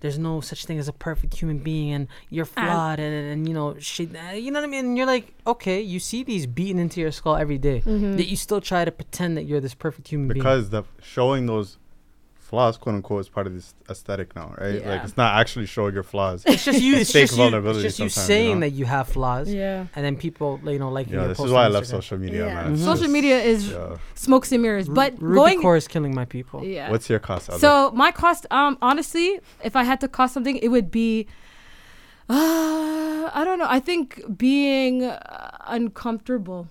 there's no such thing as a perfect human being and you're flawed and you know shit, you know what I mean? And you're like, okay, you see these beaten into your skull every day that you still try to pretend that you're this perfect human being because showing those flaws, quote unquote, is part of this aesthetic now, right? Like it's not actually showing your flaws. It's just you. it's just you saying that you have flaws. Yeah. And then people, you know, like this is why I love social media. Yeah. Man. Mm-hmm. Social media is smokes and mirrors. But Rubicor is killing my people. Yeah. What's your cost? So my cost, honestly, if I had to cost something, it would be. I don't know. I think being uncomfortable.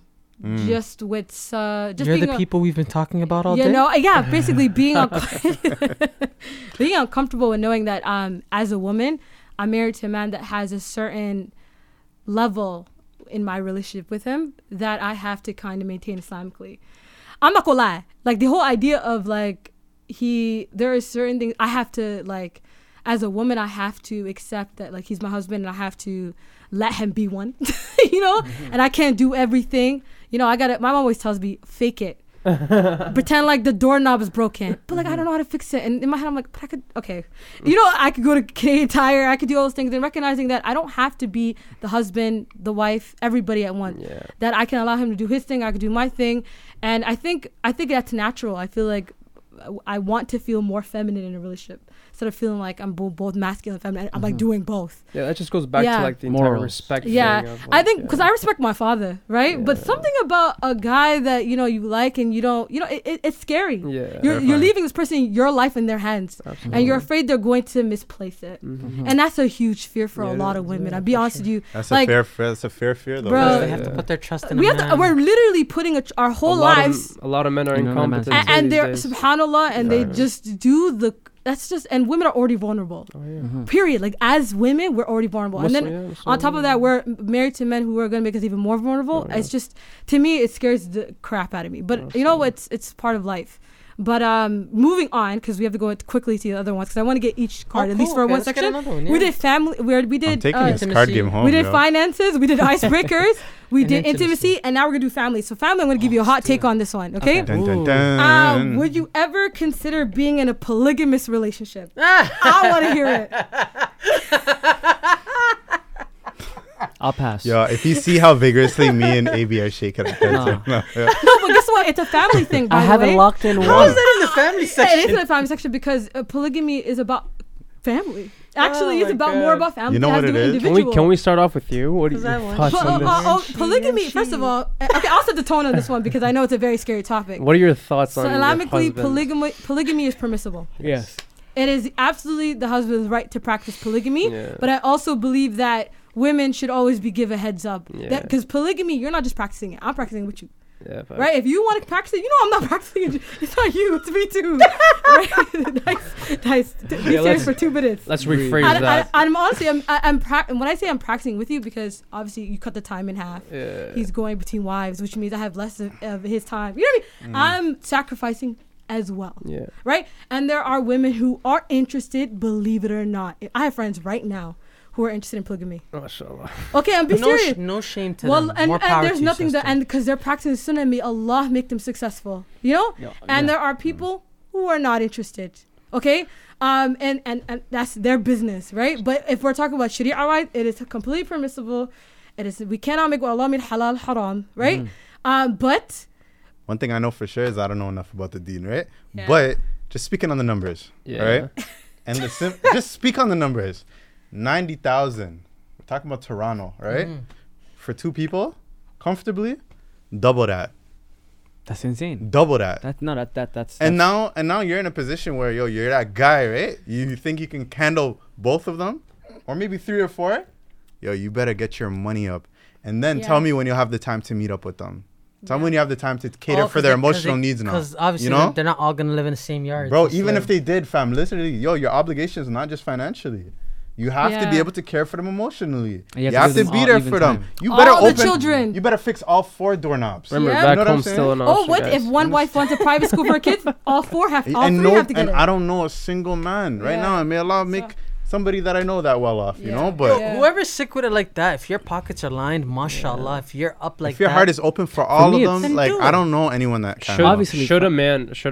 Just with just you're being the people we've been talking about all day. Basically being being uncomfortable and knowing that as a woman, I'm married to a man that has a certain level in my relationship with him that I have to kind of maintain Islamically. I'm not gonna lie. Like the whole idea of like there is certain things I have to like. As a woman, I have to accept that like he's my husband and I have to let him be one, you know? Mm-hmm. And I can't do everything. You know, I got it. My mom always tells me, fake it. Pretend like the doorknob is broken. But like, I don't know how to fix it. And in my head, I'm like, but I could, okay. You know, I could go to Canadian Tire. I could do all those things. And recognizing that I don't have to be the husband, the wife, everybody at once. Yeah. That I can allow him to do his thing. I could do my thing. And I think that's natural. I feel like I want to feel more feminine in a relationship instead of feeling like I'm both masculine and feminine. I'm like doing both. Yeah, that just goes back to like the entire respect thing. Of, like, I think because I respect my father, right? Yeah. But something about a guy that you know you like and you don't, you know, it's scary. Yeah, you're leaving this person your life in their hands, and you're afraid they're going to misplace it, and that's a huge fear for a lot of women. I'll be honest with you. That's like, a fair fear, though. Bro, they have to put their trust in. We're literally putting our whole lives. A lot of men are incompetent, and they're subhanallah. And they just do and women are already vulnerable. Period. Like as women, we're already vulnerable. On top of that, we're married to men who are going to make us even more vulnerable. It's just, to me, it scares the crap out of me. But you know, it's part of life. But moving on, because we have to go quickly to the other ones, because I want to get each card at least for one section. One, We did family. We did. I'm taking this card game home. We did finances. We did icebreakers. We did intimacy, and now we're gonna do family. So family, I'm gonna give you a hot take on this one. Okay. Dun, dun, dun. Would you ever consider being in a polygamous relationship? I want to hear it. I'll pass. Yeah, if you see how vigorously me and AB are shaking. No, but guess what? It's a family thing, by the way. I haven't locked in one. How is that in the family section? It is in the family section because polygamy is about family. Actually, it's about more about family. You know what it is? Can we start off with you? What do you thoughts on this? Polygamy, first of all. Okay, I'll set the tone on this one because I know it's a very scary topic. What are your thoughts on Islamically, polygamy is permissible. Yes. It is absolutely the husband's right to practice polygamy. Yeah. But I also believe that women should always be given a heads up. Because polygamy, you're not just practicing it. I'm practicing it with you. Yeah, right? If you want to practice it, you know I'm not practicing it. It's not you. It's me too. Right? Nice. Be serious for 2 minutes. Let's rephrase that. I'm honestly, when I say I'm practicing with you, because obviously you cut the time in half. Yeah. He's going between wives, which means I have less of his time. You know what I mean? I'm sacrificing as well. Yeah. Right? And there are women who are interested, believe it or not. I have friends right now who are interested in polygamy. MashaAllah. Okay, I'm being serious. No shame to them. Well, and there's nothing that, and because they're practicing sunnah and may Allah make them successful, you know? Yeah. And there are people who are not interested, okay? And that's their business, right? But if we're talking about Sharia, it is completely permissible. It is, we cannot make what Allah made halal haram, right? But one thing I know for sure is I don't know enough about the deen, right? Yeah. But just speaking on the numbers, right? And just speak on the numbers. 90,000. We're talking about Toronto, right? For two people, comfortably, double that. That's insane. Double that. Now you're in a position where you're that guy, right? You think you can handle both of them, or maybe three or four? You better get your money up, and then tell me when you'll have the time to meet up with them. Tell me when you have the time to cater for their emotional needs now. Because obviously they're not all gonna live in the same yard. Bro, even if they did, fam, literally, your obligation is not just financially. You have to be able to care for them emotionally. You have to be there for them. You better fix all four doorknobs. Remember, back home's still an option. Oh, what if one wife wants a private school for her kids? All three have to get it. I don't know a single man right now. And may Allah make somebody that I know that well off, you know? But whoever's sick with it like that, if your pockets are lined, mashallah, if you're up like that. If your heart is open for all of them, like, I don't know anyone that can. Should a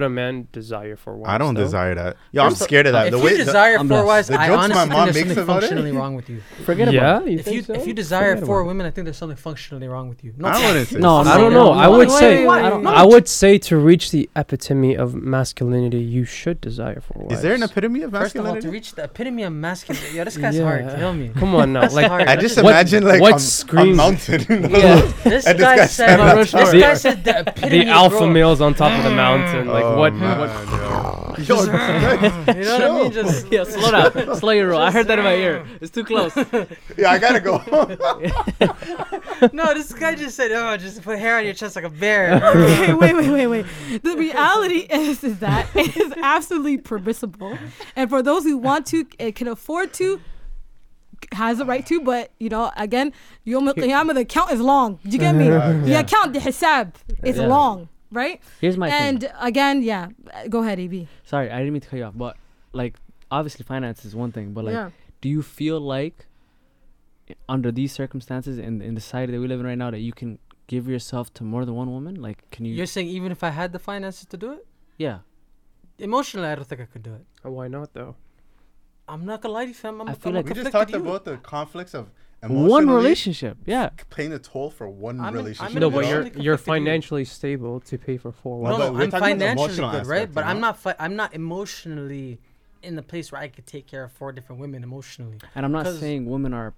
man desire for wives? I don't desire that. Yo, I'm scared of that. If you desire four wives, I honestly think there's something functionally wrong with you. Forget about it. If you desire four women, I think there's something functionally wrong with you. I wouldn't say. No, I don't know. I would say to reach the epitome of masculinity, you should desire four wives. Is there an epitome of masculinity? First of all, to reach the epitome of masculinity. Yo, this guy's hard. Tell me. Come on now. Like, I just imagine like a mountain. This guy said the alpha male's on top of the mountain. Like what? Yo, you know what I mean? Just slow down. Slow your roll. I heard that in my ear. It's too close. Yeah, I gotta go. No, this guy just said, just put hair on your chest like a bear. Okay, wait. The reality is that it is absolutely permissible, and for those who want to, it can afford to, has a right to, but you know, again, Yom Al Qiyamah, the count is long. Do you get me? Yeah, count the hisab is long, right? Here's my thing. Again, go ahead, AB. Sorry, I didn't mean to cut you off, but like, obviously, finance is one thing, but like, do you feel like under these circumstances and in the society that we live in right now, that you can give yourself to more than one woman? Like, can you? You're saying even if I had the finances to do it? Yeah. Emotionally, I don't think I could do it. Oh, why not though? I'm not gonna lie to you, fam. I feel like we just talked about the conflicts of one relationship. Yeah, paying the toll for one relationship. No, but you're financially stable to pay for four. No, I'm financially good, right? But I'm not emotionally in the place where I could take care of four different women emotionally. And I'm not saying women are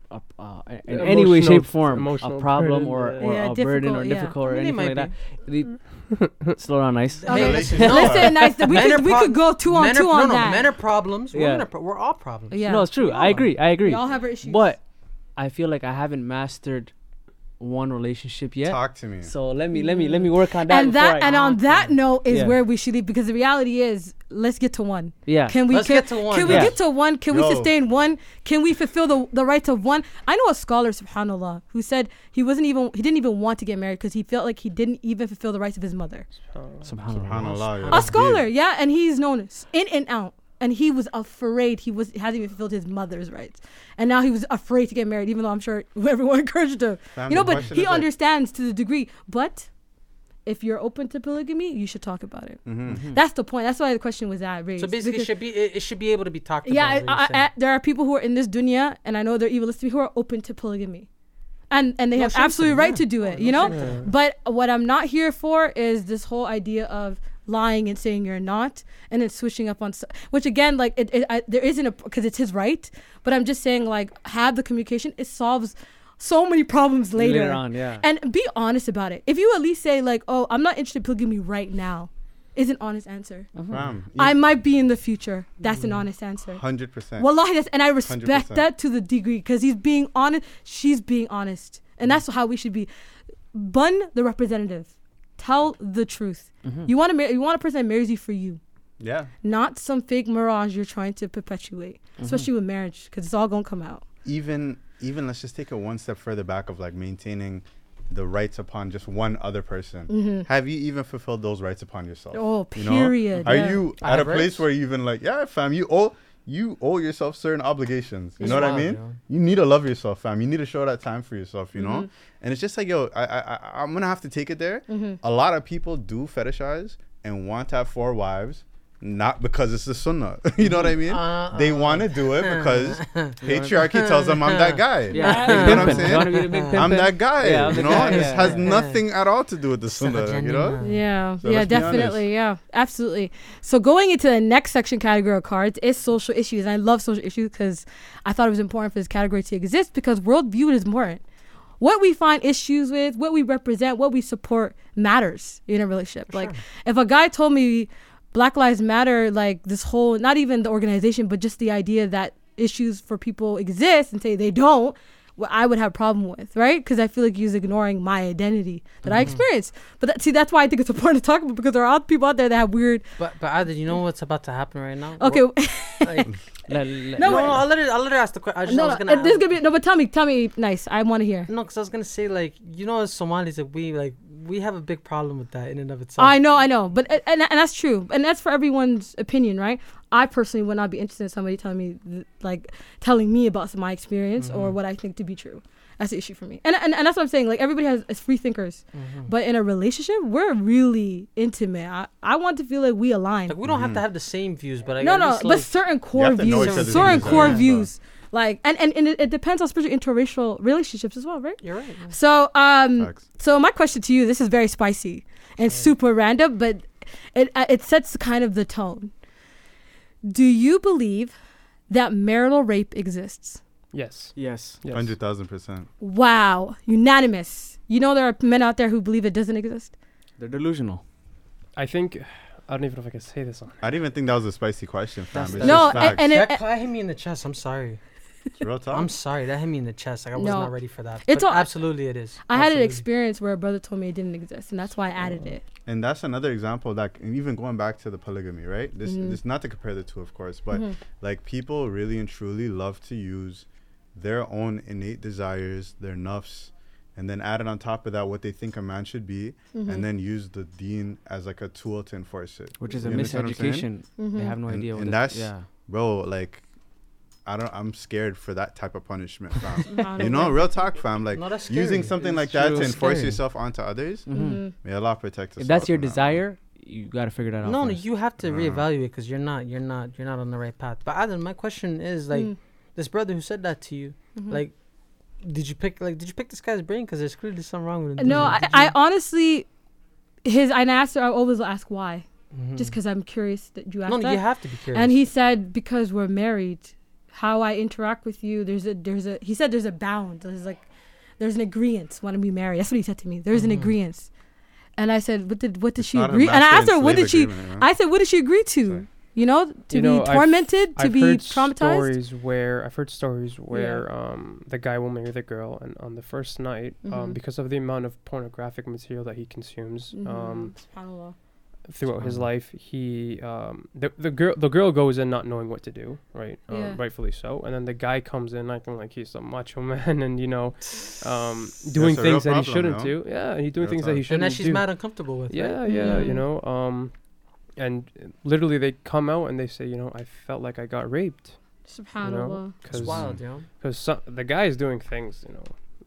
in any way, shape, form a problem or a burden or difficult or anything like that. Slow down, Nice. Okay. Listen, Nice. We could go two on two on that. Men are problems. Women are we're all problems. Yeah. No, it's true. I agree. We all have our issues. But I feel like I haven't mastered one relationship yet. Talk to me. So let me work on that. And on that note is where we should leave, because the reality is, let's get to one. Yeah. Can we get to one? Can we sustain one? Can we fulfill the rights of one? I know a scholar, subhanallah, who said he didn't even want to get married because he felt like he didn't even fulfill the rights of his mother. Subhanallah. A scholar, and he's known in and out. And he was afraid. He hasn't even fulfilled his mother's rights. And now he was afraid to get married, even though I'm sure everyone encouraged him. But he understands to the degree. But if you're open to polygamy, you should talk about it. Mm-hmm. That's the point. That's why the question was raised. So basically, it should be able to be talked about. Yeah, there are people who are in this dunya, and I know they're evil listeners, who are open to polygamy. And they have absolute right to do it, you know? But what I'm not here for is this whole idea of lying and saying you're not, and then switching up on, which again, like there isn't a, because it's his right. But I'm just saying, like, have the communication. It solves so many problems later on, yeah. And be honest about it. If you at least say like, oh, I'm not interested, please give me right now, is an honest answer. I might be in the future. That's an honest answer. 100%. Wallahi, that's, and I respect 100%. That to the degree, because he's being honest, she's being honest. And that's how we should be. Bun the representative. Tell the truth. You want a person that marries you for you. Yeah. Not some fake mirage you're trying to perpetuate. Especially with marriage, because it's all going to come out. Even let's just take it one step further back of like maintaining the rights upon just one other person. Have you even fulfilled those rights upon yourself? Oh, period. Are you at a place where you even like, yeah, fam, you owe yourself certain obligations. You know what I mean? Yeah. You need to love yourself, fam. You need to show that time for yourself, you know? And it's just like, yo, I'm going to have to take it there. A lot of people do fetishize and want to have 4 wives, not because it's the sunnah. You know what I mean? They want to do it because patriarchy tells them I'm that guy. Yeah. You know what I'm saying? I'm that guy. Yeah, you know? This has nothing at all to do with the sunnah. You know? Yeah. So yeah, definitely. Yeah, absolutely. So going into the next section category of cards is social issues. And I love social issues because I thought it was important for this category to exist, because worldview is important. What we find issues with, what we represent, what we support matters in a relationship. Sure. Like if a guy told me Black Lives Matter, like this whole, not even the organization, but just the idea that issues for people exist and say they don't, well, I would have a problem with, right? Because I feel like he's ignoring my identity that I experienced. But that's why I think it's important to talk about, because there are people out there that have weird... But Adil, you know what's about to happen right now? Okay. Like, I'll let her ask the question. But tell me, Nice. I want to hear. No, because I was going to say, like, you know, as Somalis, we have a big problem with that in and of itself. I know. But and that's true. And that's for everyone's opinion, right? I personally would not be interested in somebody telling me about my experience or what I think to be true. That's the issue for me. And that's what I'm saying. Like, everybody is free thinkers. But in a relationship, we're really intimate. I want to feel like we align. Like, we don't have to have the same views, but but certain core views. Certain core views. Like, and it depends on especially interracial relationships as well, right? You're right. Yeah. So, so my question to you, this is very spicy and super random, but it sets kind of the tone. Do you believe that marital rape exists? Yes. 100,000%. Wow. Unanimous. You know, there are men out there who believe it doesn't exist. They're delusional. I think... I don't even know if I can say this on. I didn't even think that was a spicy question, fam. No, that hit me in the chest. I'm sorry. It's real talk. I'm sorry. That hit me in the chest. Like, I was not ready for that. Absolutely, it is. I had an experience where a brother told me it didn't exist, and that's why I added it. And that's another example that, and even going back to the polygamy, right? This not to compare the two, of course, but like, people really and truly love to use their own innate desires, their nafs, and then add it on top of that what they think a man should be, and then use the deen as like a tool to enforce it. Which is a miseducation. They have no idea. And that's, bro, like, I'm scared for that type of punishment, fam. You know, real talk, fam. Like, using something it's like that to enforce yourself onto others, may Allah protect us. If that's your desire, you got to figure that out. No, you have to reevaluate, because you're not on the right path. But Adam, my question is, like, this brother who said that to you, like, did you pick this guy's brain? Because there's clearly something wrong with him. No, I honestly, I always ask why. Just because I'm curious that you asked that. No, you have to be curious. And he said, because we're married, how I interact with you, he said there's a bound. There's an agreeance when we marry. That's what he said to me. There's an agreeance. And I said, what did she agree? And I asked her, what did she agree to? Sorry. You know, to be tormented, to be traumatized. I've heard stories where the guy will marry the girl, and on the first night, because of the amount of pornographic material that he consumes throughout his life, he the girl goes in not knowing what to do, right? Rightfully so. And then the guy comes in acting like he's a macho man, and doing things that he shouldn't do. Yeah, he's doing things that he shouldn't do. And that she's mad uncomfortable with. And literally they come out and they say, I felt like I got raped. SubhanAllah. It's wild, because the guy is doing things,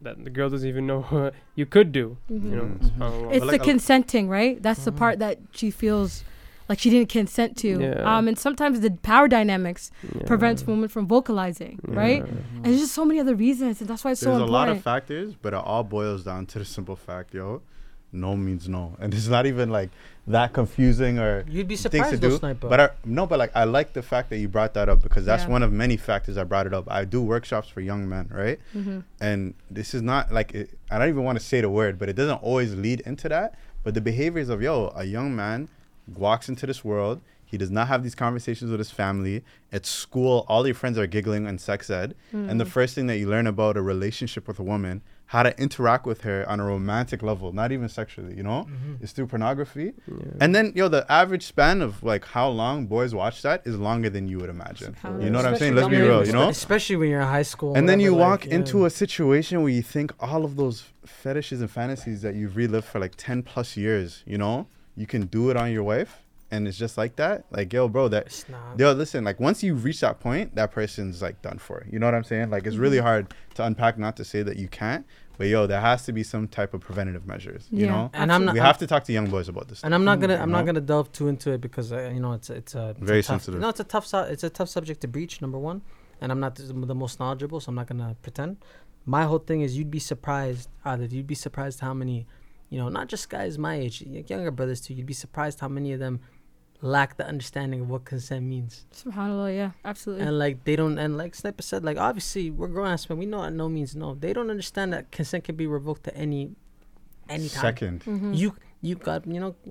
that the girl doesn't even know you could do. It's the consenting, right? That's the part that she feels like she didn't consent to. Yeah. And sometimes the power dynamics prevents women from vocalizing, right? And there's just so many other reasons, and that's why it's so important. There's a lot of factors, but it all boils down to the simple fact, no means no, and it's not even like that confusing or you'd be surprised though, Snipa. But I like the fact that you brought that up, because that's one of many factors I brought it up. I do workshops for young men, right? Mm-hmm. And this is not like it, I don't even want to say the word, but it doesn't always lead into that. But the behaviors of a young man walks into this world. He does not have these conversations with his family. At school, all your friends are giggling and sex ed. Mm. And the first thing that you learn about a relationship with a woman, how to interact with her on a romantic level, not even sexually, you know, mm-hmm. is through pornography. Yeah. And then, the average span of like how long boys watch that is longer than you would imagine. You know what I'm saying? Let's be real, you know? Especially when you're in high school. And then you walk into a situation where you think all of those fetishes and fantasies that you've relived for like 10 plus years, you know, you can do it on your wife. And it's just like that, like, yo, bro, listen, like once you reach that point, that person's like done for. You know what I'm saying? Like, it's really hard to unpack, not to say that you can't, but there has to be some type of preventative measures, you know? And we have to talk to young boys about this. And I'm not gonna delve too into it because it's very sensitive. No, it's a tough subject to breach, number one. And I'm not the most knowledgeable, so I'm not gonna pretend. My whole thing is you'd be surprised how many, not just guys my age, younger brothers too, you'd be surprised how many of them lack the understanding of what consent means. SubhanAllah, yeah, absolutely. And like they don't, and like Sniper said, like obviously we're grown ass men, we know that no means no. They don't understand that consent can be revoked at any time. Second. Mm-hmm. You got,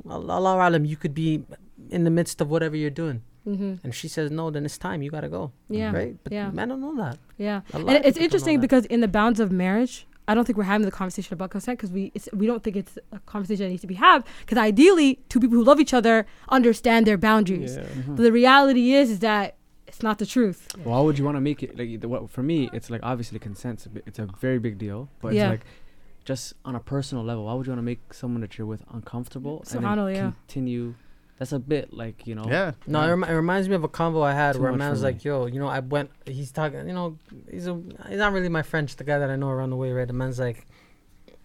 Allahu Alam, you could be in the midst of whatever you're doing. Mm-hmm. And she says no, then it's time, you gotta go. Yeah. Right? But men don't know that. Yeah. And it's interesting because in the bounds of marriage, I don't think we're having the conversation about consent because we don't think it's a conversation that needs to be had, because ideally two people who love each other understand their boundaries. Yeah. Mm-hmm. But the reality is that it's not the truth. Yeah. Why would you want to make it like for me? It's like obviously consent's it's a very big deal, but it's like just on a personal level. Why would you want to make someone that you're with uncomfortable continue? That's a bit like, Yeah. No, it reminds me of a convo I had where a man was like, yo, I went, he's talking, he's not really my friend, just the guy that I know around the way, right? The man's like,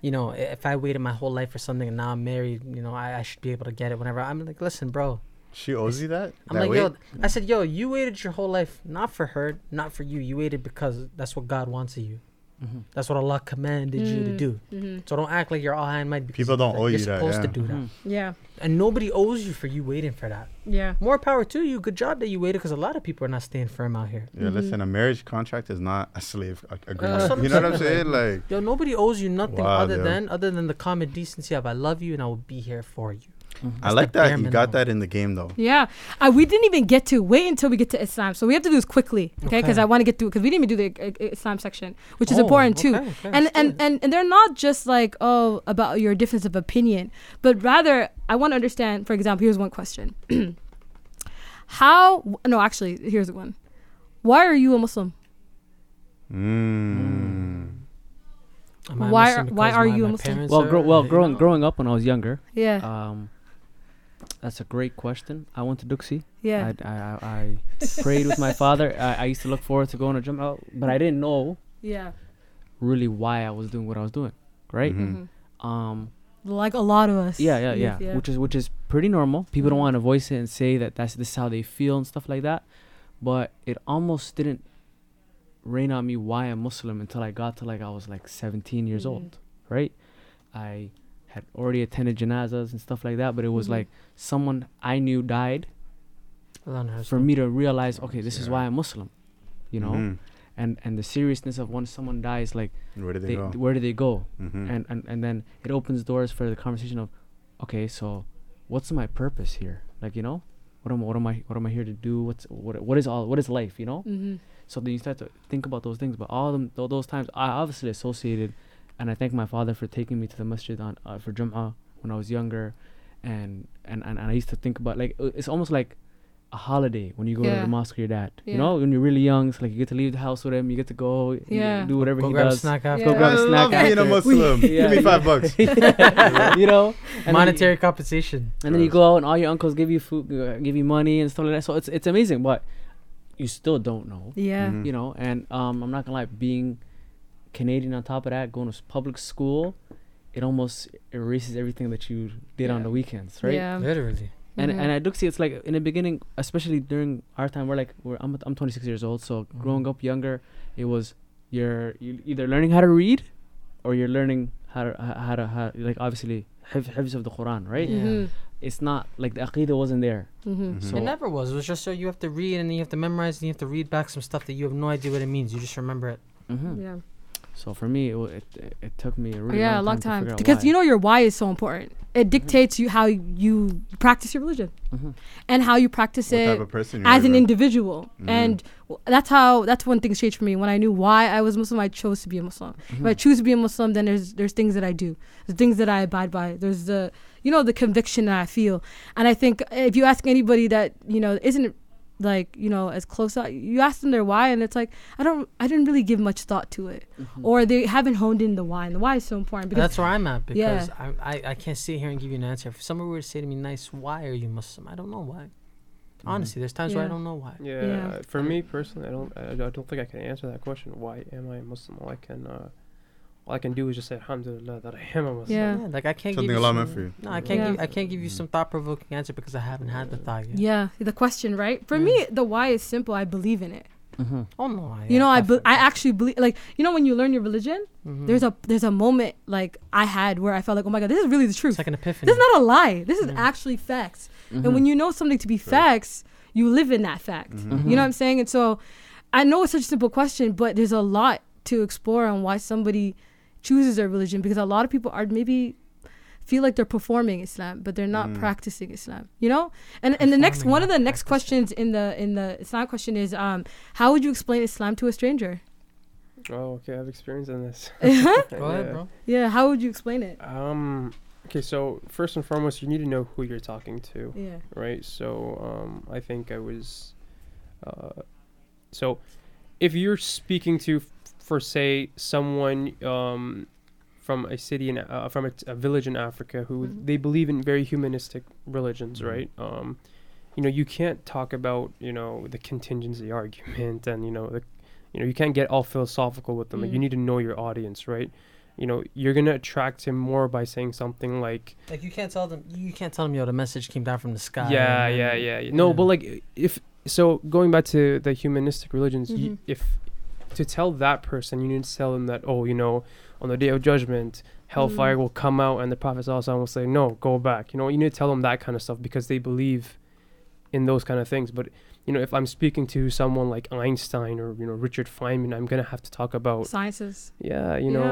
if I waited my whole life for something and now I'm married, I should be able to get it whenever. I'm like, listen, bro. She owes you that? I said, you waited your whole life, not for her, not for you. You waited because that's what God wants of you. Mm-hmm. That's what Allah commanded you to do. Mm-hmm. So don't act like you're all high and mighty. People don't owe you that. You're supposed to do that. Mm-hmm. Yeah. And nobody owes you for you waiting for that. Yeah. More power to you. Good job that you waited, because a lot of people are not staying firm out here. Yeah, listen, a marriage contract is not a slave agreement. You know what I'm saying? Like, nobody owes you nothing other than the common decency of I love you and I will be here for you. Mm-hmm. I like that you got that in the game though. Yeah, we didn't even get to wait until we get to Islam, so we have to do this quickly, okay? Because I want to get through it, because we didn't even do the Islam section, which is important too. Okay, and they're not just like about your difference of opinion, but rather I want to understand. For example, here's one question: here's one. Why are you a Muslim? Why are you a Muslim? Well, growing up when I was younger. Yeah. That's a great question. I went to Duxie. Yeah. I prayed with my father. I used to look forward to going to Jum'ah, but I didn't know really why I was doing what I was doing, right? Mm-hmm. Mm-hmm. Like a lot of us. Yeah. Which is pretty normal. People don't want to voice it and say that this is how they feel and stuff like that. But it almost didn't rain on me why I'm Muslim until I got to I was 17 years old, right? I had already attended janazas and stuff like that, but it was like someone I knew died for me to realize, okay, this is why I'm Muslim, and the seriousness of when someone dies, like where do they go? Mm-hmm. And then it opens doors for the conversation of, okay, so what's my purpose here? What am I here to do? What is life? So then you start to think about those things. But those times, I obviously associated, and I thank my father for taking me to the masjid for Jum'ah when I was younger, and I used to think about it's almost like a holiday when you go to the mosque with your dad. Yeah. When you're really young, it's like you get to leave the house with him, you get to go, do whatever he does. Go grab a snack after. Being a Muslim. Give me $5. And monetary compensation. And then you go out, and all your uncles give you food, give you money, and stuff like that. So it's amazing, but you still don't know. Yeah. Mm-hmm. I'm not gonna lie, being Canadian on top of that, going to public school, it almost erases everything that you did on the weekends, right? Yeah, literally. And I do see it's like in the beginning, especially during our time, I'm 26 years old, so growing up younger, it was you're either learning how to read or you're learning how to like obviously hifz of the Quran, right? Yeah. Mm-hmm. It's not like the Aqidah wasn't there. Mm-hmm. Mm-hmm. So it never was. It was just so you have to read and then you have to memorize and you have to read back some stuff that you have no idea what it means. You just remember it. Mm-hmm. Yeah. So for me, it took me a really long time to figure out because why. You know your why is so important. It dictates you how you practice your religion and how you practice an individual. Mm-hmm. And that's when things changed for me. When I knew why I was Muslim, I chose to be a Muslim. Mm-hmm. If I choose to be a Muslim, then there's things that I do, there's things that I abide by. There's the conviction that I feel. And I think if you ask anybody that isn't as close out, you ask them their why and it's like I didn't really give much thought to it, or they haven't honed in the why, and the why is so important because that's where I'm at, because I can't sit here and give you an answer. If somebody were to say to me, Nice, why are you Muslim? I don't know why. Honestly, there's times where I don't know why. For me personally, I don't think I can answer that question. Why am I Muslim? All I can do is just say alhamdulillah that I am a Muslim. Yeah. Like I can't give you Allah meant for you. No, I can't give you some thought provoking answer because I haven't had the thought yet. Yeah, the question, right? For me, the why is simple. I believe in it. Mm-hmm. Oh no! Yeah, I actually believe. Like when you learn your religion, there's a moment like I had where I felt like, oh my God, this is really the truth. It's like an epiphany. This is not a lie. This is actually facts. Mm-hmm. And when you know something to be facts, you live in that fact. Mm-hmm. You know what I'm saying? And so, I know it's such a simple question, but there's a lot to explore on why somebody chooses their religion, because a lot of people are maybe feel like they're performing Islam, but they're not practicing Islam, and the next one of the next questions in the Islam question is how would you explain Islam to a stranger? I've experienced in this. Go ahead, bro. How would you explain it? So first and foremost, you need to know who you're talking to, right? So I think I was so if you're speaking to for say someone from a city in from a village in Africa who they believe in very humanistic religions, right? You can't talk about the contingency argument and you can't get all philosophical with them. Like, you need to know your audience, right? You're gonna attract him more by saying something like you can't tell them the message came down from the sky. But like if so, going back to the humanistic religions, if to tell that person, you need to tell them that, on the day of judgment, hellfire will come out and the Prophet ﷺ will say, no, go back. You need to tell them that kind of stuff because they believe in those kind of things. But, if I'm speaking to someone like Einstein or, Richard Feynman, I'm going to have to talk about sciences. You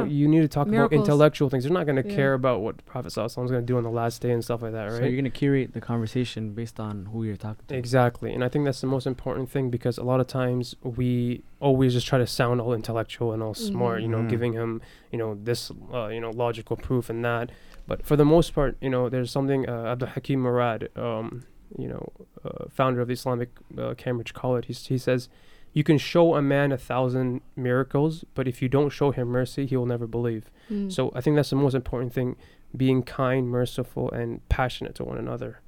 need to talk Miracles. About intellectual things. They're not going to care about what the Prophet ﷺ is going to do on the last day and stuff like that, right? So you're going to curate the conversation based on who you're talking to. Exactly. And I think that's the most important thing, because a lot of times we always just try to sound all intellectual and all smart, giving him, this, logical proof and that. But for the most part, there's something Abdul Hakim Murad, founder of the Islamic Cambridge College, he says, you can show a man 1,000 miracles, but if you don't show him mercy, he will never believe. So I think that's the most important thing, being kind, merciful, and passionate to one another.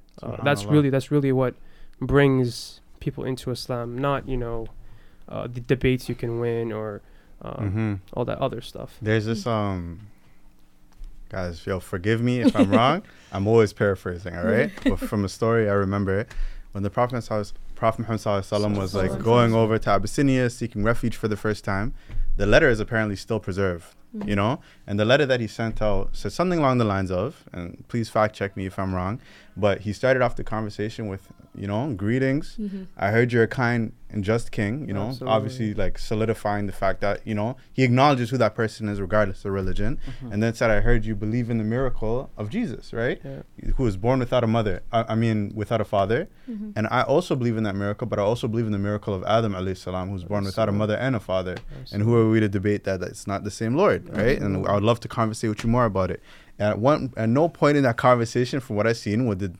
That's really what brings people into Islam, not the debates you can win or all that other stuff. There's this guys, forgive me if I'm wrong. I'm always paraphrasing, all right? But from a story, I remember it. When the Prophet Muhammad was going over to Abyssinia, seeking refuge for the first time, the letter is apparently still preserved, And the letter that he sent out said something along the lines of, and please fact check me if I'm wrong, but he started off the conversation with, greetings. I heard you're a kind and just king, Absolutely. Obviously solidifying the fact that, he acknowledges who that person is regardless of religion. And then said, I heard you believe in the miracle of Jesus, right? Yeah. Who was born without a mother, without a father. And I also believe in that miracle, but I also believe in the miracle of Adam alayhi salam, who's born without a mother and a father. And who are we to debate that it's not the same Lord, right? And I would love to conversate with you more about it. At no point in that conversation, from what I've seen,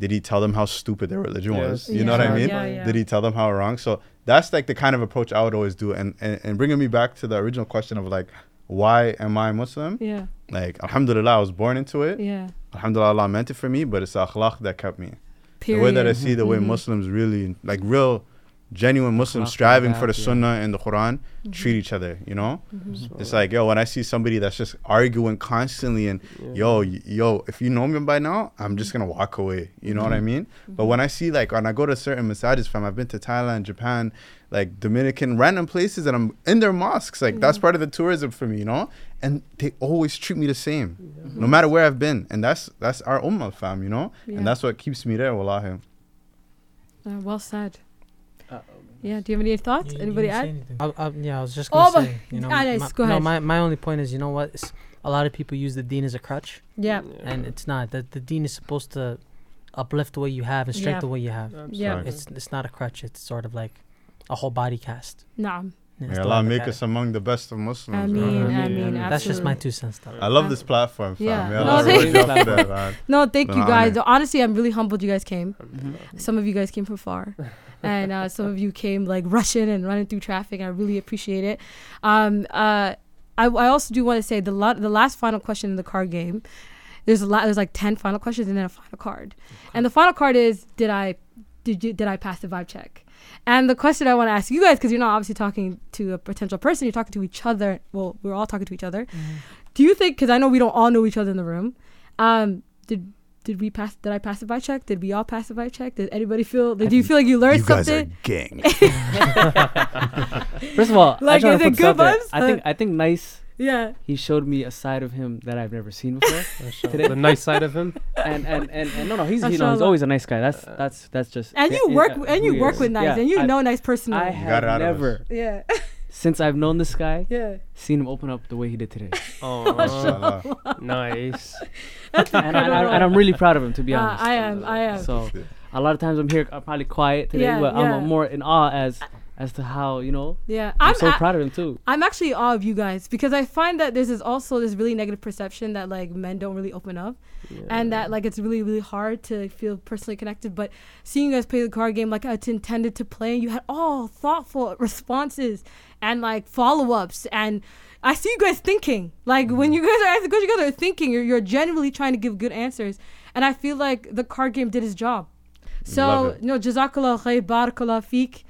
did he tell them how stupid their religion was? You know what I mean? Did he tell them how wrong? So that's the kind of approach I would always do. And bringing me back to the original question of why am I Muslim? Yeah. Alhamdulillah, I was born into it. Yeah. Alhamdulillah, Allah meant it for me, but it's akhlaq that kept me. Period. The way that I see the way Muslims really real genuine Muslims striving for the Sunnah and the Quran treat each other, you know? It's like, yo, when I see somebody that's just arguing constantly and yo, if you know me by now, I'm just gonna walk away, you know what I mean? But when I see, like, when I go to certain masajis, fam, I've been to Thailand, Japan, like Dominican, random places, and I'm in their mosques, like that's part of the tourism for me, you know? And they always treat me the same, no matter where I've been. And that's our ummah, fam, you know? And that's what keeps me there, wallahi. Well said. Yeah, do you have any thoughts? Anybody add? I was just going to say, you know, my only point is, you know what? It's, a lot of people use the deen as a crutch. Yeah. And it's not. The deen is supposed to uplift what you have and strengthen what you have. Yeah. It's not a crutch. It's sort of like a whole body cast. Nah. May Allah make us among the best of Muslims. I mean, that's just my 2 cents. I love this platform, fam. Yeah. Thank you guys. Honestly, I'm really humbled you guys came. Some of you guys came from far. And some of you came like rushing and running through traffic. I really appreciate it. I also do want to say the last final question in the card game. There's like 10 final questions and then a final card. Okay. And the final card is, did I pass the vibe check? And the question I want to ask you guys, because you're not obviously talking to a potential person, you're talking to each other. Well, we're all talking to each other. Do you think, because I know we don't all know each other in the room, did I pass the vibe check? Did we all pass the vibe check? Did anybody feel, do you feel like you learned something? You guys are gang. First of all, like, is it good vibes? I think Nice. Yeah. He showed me a side of him that I've never seen before. The nice side of him. And no, he's always a nice guy. That's just. And you work with Nice, and know Nice personally. I have never. Yeah. Since I've known this guy, seen him open up the way he did today. Oh, Nice. That's and I'm really proud of him, to be honest. I am. So, a lot of times I'm here, I'm probably quiet today, but I'm more in awe as to how, you know. Yeah, I'm so proud of him too. I'm actually in awe of you guys, because I find that this is also this really negative perception that like men don't really open up, and that like it's really, really hard to feel personally connected. But seeing you guys play the card game like it's intended to play, you had all thoughtful responses and like follow-ups, and I see you guys thinking, like when you guys are asking questions, you guys are thinking, you're genuinely trying to give good answers, and I feel like the card game did its job. So, no, Jazakallah khair, barakallah feek.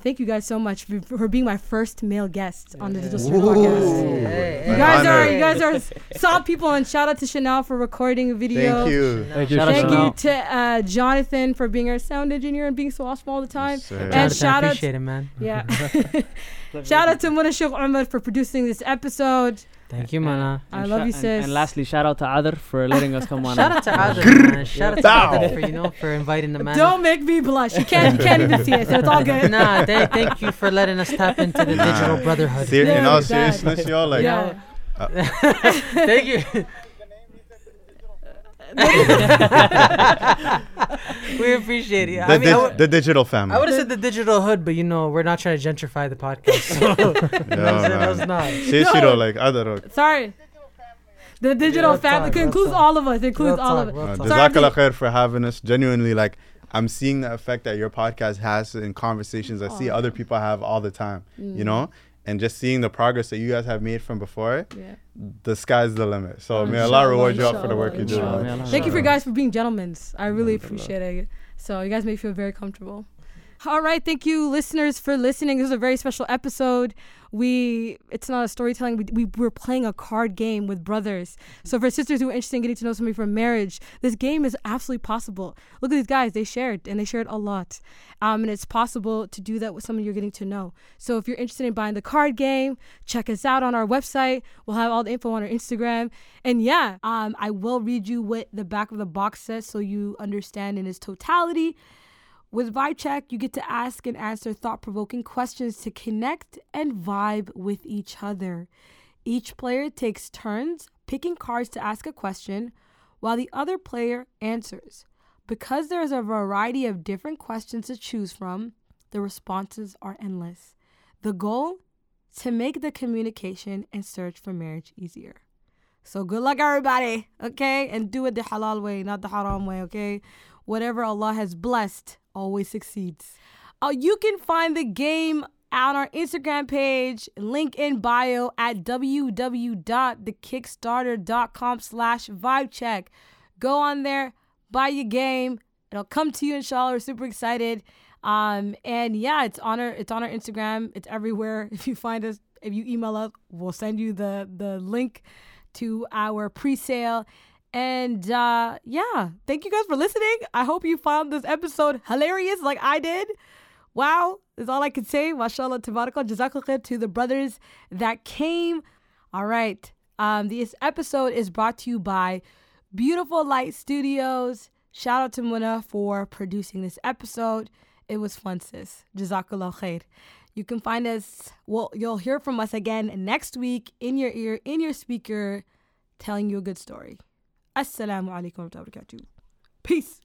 Thank you guys so much for being my first male guest on the Digital Sisterhood podcast. You guys are solid people, and shout out to Chanel for recording a video. Thank you to Jonathan for being our sound engineer and being so awesome all the time. Yes, and Jonathan, shout out, appreciate it, man. Shout out to Muna Sheikh Umar for producing this episode. Thank you, Mana. I love you, sis. And lastly, shout out to Adar for letting us come on. Shout out to Adar for inviting the man. Don't make me blush. You can't even see it, so it's all good. Nah, thank you for letting us tap into the digital brotherhood. In all seriousness, y'all, like. Yeah. Thank you. We appreciate it. The digital family. I would have said the digital hood, but we're not trying to gentrify the podcast. So no. Sorry. The digital family includes all of us. Jazakallah khair for having us. Genuinely, like, I'm seeing the effect that your podcast has in conversations I see other people have all the time. You know. And just seeing the progress that you guys have made from before, the sky's the limit. So may Allah reward you all for the work you do. Thank you for guys for being gentlemen. I really appreciate it. So you guys make me feel very comfortable. All right, thank you listeners for listening. This is a very special episode. It's not a storytelling. We're playing a card game with brothers. So for sisters who are interested in getting to know somebody for marriage, this game is absolutely possible. Look at these guys. They shared a lot. And it's possible to do that with someone you're getting to know. So if you're interested in buying the card game, check us out on our website. We'll have all the info on our Instagram. And I will read you what the back of the box says so you understand in its totality. With Vibe Check, you get to ask and answer thought-provoking questions to connect and vibe with each other. Each player takes turns picking cards to ask a question while the other player answers. Because there's a variety of different questions to choose from, the responses are endless. The goal? To make the communication and search for marriage easier. So good luck, everybody, okay? And do it the halal way, not the haram way, okay? Whatever Allah has blessed always succeeds. You can find the game on our Instagram page, link in bio at www.thekickstarter.com/vibecheck. Go on there, buy your game. It'll come to you, inshallah. We're super excited. And yeah, it's on our Instagram. It's everywhere. If you find us, if you email us, we'll send you the link to our pre-sale. And yeah, thank you guys for listening. I hope you found this episode hilarious like I did. Wow, is all I could say. Mashallah, tabarakal, jazakallah khair to the brothers that came. All right. This episode is brought to you by Beautiful Light Studios. Shout out to Muna for producing this episode. It was fun, sis. Jazakallah khair. You can find us, well, you'll hear from us again next week in your ear, in your speaker, telling you a good story. Assalamu alaikum wa rahmatullahi wa barakatuh. Peace.